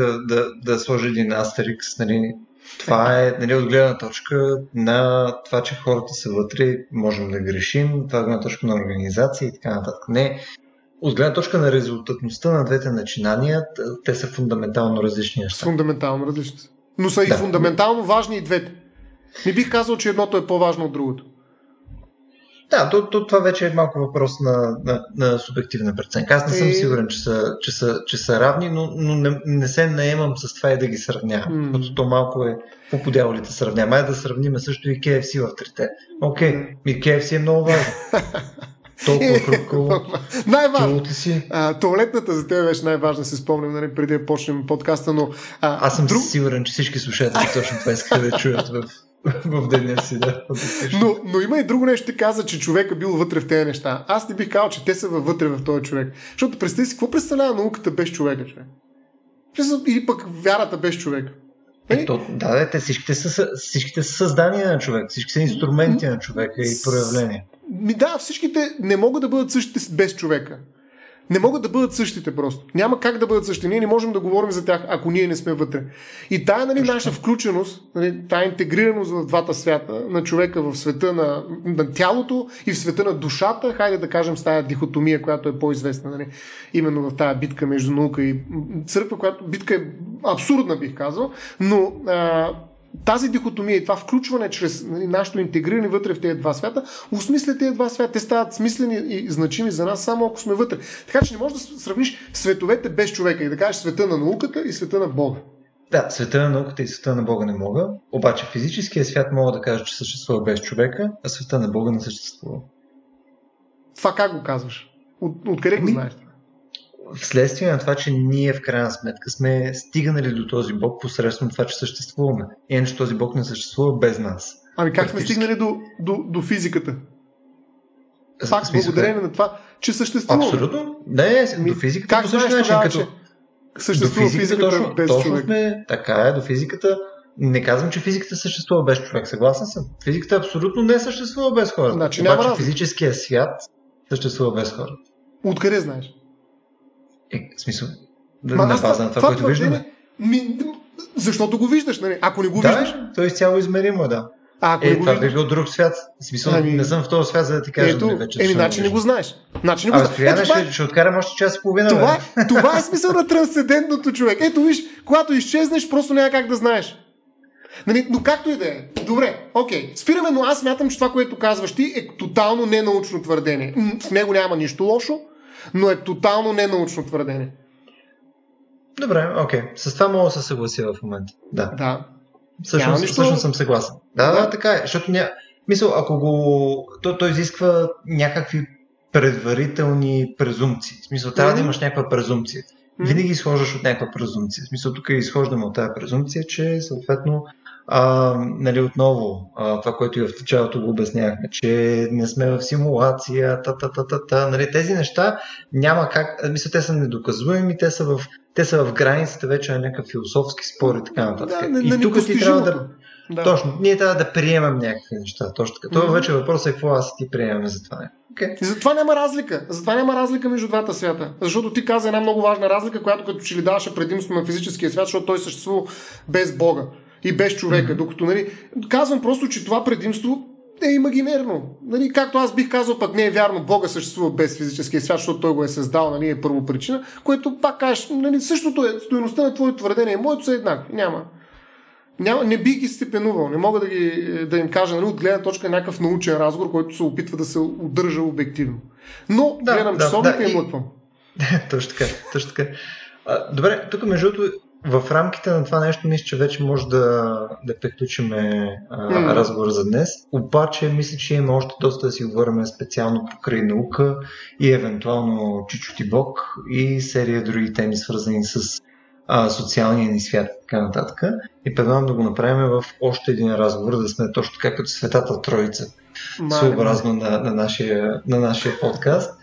да сложи един астерикс. Нали, това е нали, от гледна точка на това, че хората са вътре, можем да грешим, това е от гледна точка на организация и така нататък. Не, от гледна точка на резултатността на двете начинания, те са фундаментално различни неща. Фундаментално различни. Но са и фундаментално важни и двете. Не бих казал, че едното е по-важно от другото. Да, това вече е малко въпрос на субективна преценка. Аз не съм сигурен, че са равни, но не се наемам с това и да ги сравнявам. Защото то малко е по подяволите сравнявам. Ай да сравним също и KFC в трите. Окей, и KFC е много важно. Толкова хрупкаво. Най-важно. Туалетната за теб беше най-важна, се спомням, нали, преди да почнем подкаста, но... Аз съм сигурен, че всички слушатели точно това искат да чуят в деня си, да. Но има и друго нещо, ти каза, че човека бил вътре в тези неща. Аз не бих казал, че те са вътре в този човек. Защото представи си, какво представлява науката без човека, човек? Или пък вярата без човека. Да, те всичките са създания на човек, всички са инструменти на човека и проявления. Да, всичките не могат да бъдат същите без човека. Не могат да бъдат същите просто. Няма как да бъдат същите. Ние не можем да говорим за тях, ако ние не сме вътре. И тая нали, наша включеност, нали, тая интегрираност в двата свята, на човека в света на тялото и в света на душата, хайде да кажем с тая дихотомия, която е по-известна. Нали, именно в тая битка между наука и църква, която битка е абсурдна, бих казал, но... тази дихотомия и това включване чрез нашето интегриране вътре в тези два свята, осмислят тези два свята. Те стават смислени и значими за нас само ако сме вътре. Така че не можеш да сравниш световете без човека и да кажеш света на науката и света на Бога. Да, света на науката и света на Бога не мога, обаче физическия свят мога да кажа, че съществува без човека, а света на Бога не съществува. Това как го казваш? Откъде го знаеш? Вследствие на това, че ние в крайна сметка сме стигнали до този Бог посредством това, че съществуваме. Иначе този Бог не съществува без нас. Ами как сме стигнали до физиката? Пак благодарение на това, че съществуваме. Абсолютно. Не, до физиката по същия начин. Като... съществува физиката без човек. Така е, до физиката. Не казвам, че физиката съществува без човек. Съгласен съм. Физиката абсолютно не съществува без хората. Значи, обаче физическия свят съществува без хората. Откъде знаеш? В смисъл, да не база на това, което виждаме. Защото го виждаш, нали? Ако не го виждаш... Да, то е изцяло измеримо, да. Това би бил друг свят. В смисъл, не съм в този свят, за да ти кажа да вече. Иначе не го знаеш. Ще откарам още час и половина. Това е смисъл на трансцендентното, човек. Ето виж, когато изчезнеш, просто няма как да знаеш. Нали, но както и да е. Добре, окей. Спираме, но аз смятам, че това, което казваш ти, е тотално ненаучно твърдение. В него няма нищо лошо, но е тотално ненаучно твърдение. Добре, окей. С това мога да се съглася в момента. Да. Всъщност съм съгласен. Да, така е. Защото мисъл, ако го... То изисква някакви предварителни презумпции. В смисъл, трябва да имаш някаква презумпция. Винаги изхождаш от някаква презумпция. В смисъл, тук изхождаме от тази презумпция, че съответно нали, отново това, което и в началото го обясняхме, че не сме в симулация, нали, тези неща няма как, мисля, те са недоказуеми, те са в границите вече на някакъв философски спор и така нататък. Да, и тук ти трябва да Да. Точно. Ние трябва да приемам някакви неща. Точно така. Това вече въпрос е какво аз ти приемаме за това. Okay. И затова няма разлика. Затова няма разлика между двата свята. Защото ти каза една много важна разлика, която като че ли даваше предимство на физическия свят, защото той съществува без Бога и без човека. Докато, нали, казвам просто, че това предимство е имагинерно. Нали, както аз бих казал, пък не е вярно, Бога съществува без физическия свят, защото той го е създал, нали, е първопричина, което пак кажеш, нали, същото е, стойността на твоето твърдение и моето са еднакви. Няма, не бих ги степенувал, не мога да им кажа, нали, от гледна точка някакъв научен разговор, който се опитва да се удържа обективно. Но да, гледам часовника и млъквам. Точно така. Добре, тук между другото, в рамките на това нещо мисля, че вече може да приключим разговор за днес. Обаче мисля, че има още доста да си говорим специално покрай наука и евентуално Чичо ти Бог и серия други теми, свързани с социалния ни свят и така нататък. И предлагам да го направим в още един разговор, да сме точно така като Светата Троица, съобразно на нашия подкаст.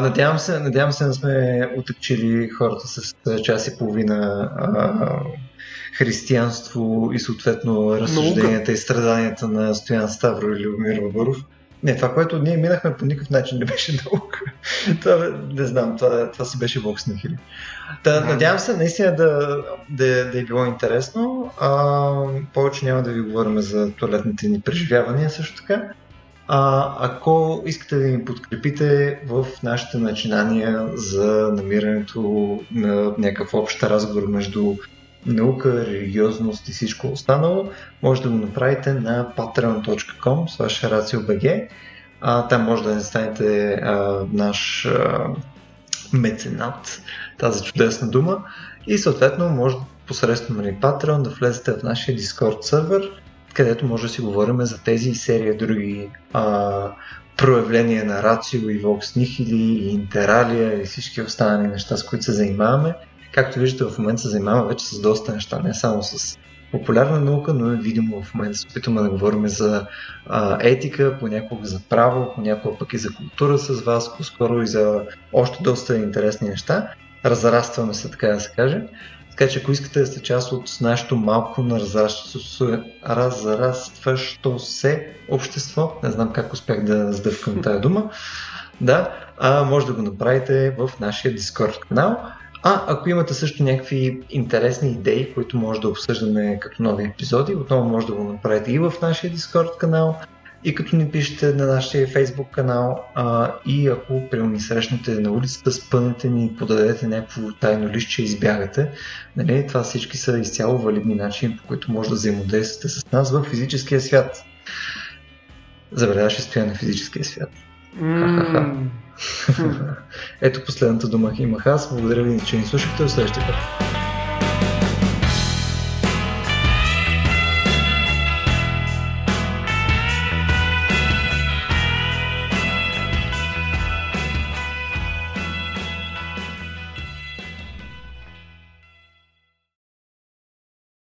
Надявам се да сме отъкчили хората с час и половина християнство и съответно разсъжденията и страданията на Стоян Ставро или Любомир Вабаров. Не, това, което ние минахме по никакъв начин не беше наука. Това си беше Vox Nihili. Надявам се наистина да е било интересно. Повече няма да ви говорим за туалетните ни преживявания също така. Ако искате да ни подкрепите в нашите начинания за намирането на някакъв общ разговор между наука, религиозност и всичко останало, може да го направите на patreon.com/RACIOBG. Там може да не станете наш меценат, тази чудесна дума, и съответно може посредством на Patreon да влезете в нашия Discord сервер, където може да си говорим за тези серия други проявления на Рацио и Vox Nihili и Интералия и всички останали неща, с които се занимаваме. Както виждате, в момента се занимаваме вече с доста неща, не само с популярна наука, но и видимо в момента се опитваме да говорим за етика, понякога за право, понякога пък и за култура с вас, по-скоро и за още доста интересни неща. Разрастваме се, така да се каже. Така че ако искате да сте част от нашето малко на разрастващо се общество, не знам как успях да сдъвкам тая дума, може да го направите в нашия Discord канал. Ако имате също някакви интересни идеи, които може да обсъждаме като нови епизоди, отново може да го направите и в нашия Discord канал, и като ни пишете на нашия Facebook канал, и ако прямо ни срещнете на улицата, спънете ни и подадете някакво тайно листче и избягате. Нали? Това всички са изцяло валидни начини, по които може да взаимодействате с нас в физическия свят. Забеляваш ли, Стоян, на физическия свят? Ето последната дума имах аз. Благодаря ви, че ни слушахте. До следващия път.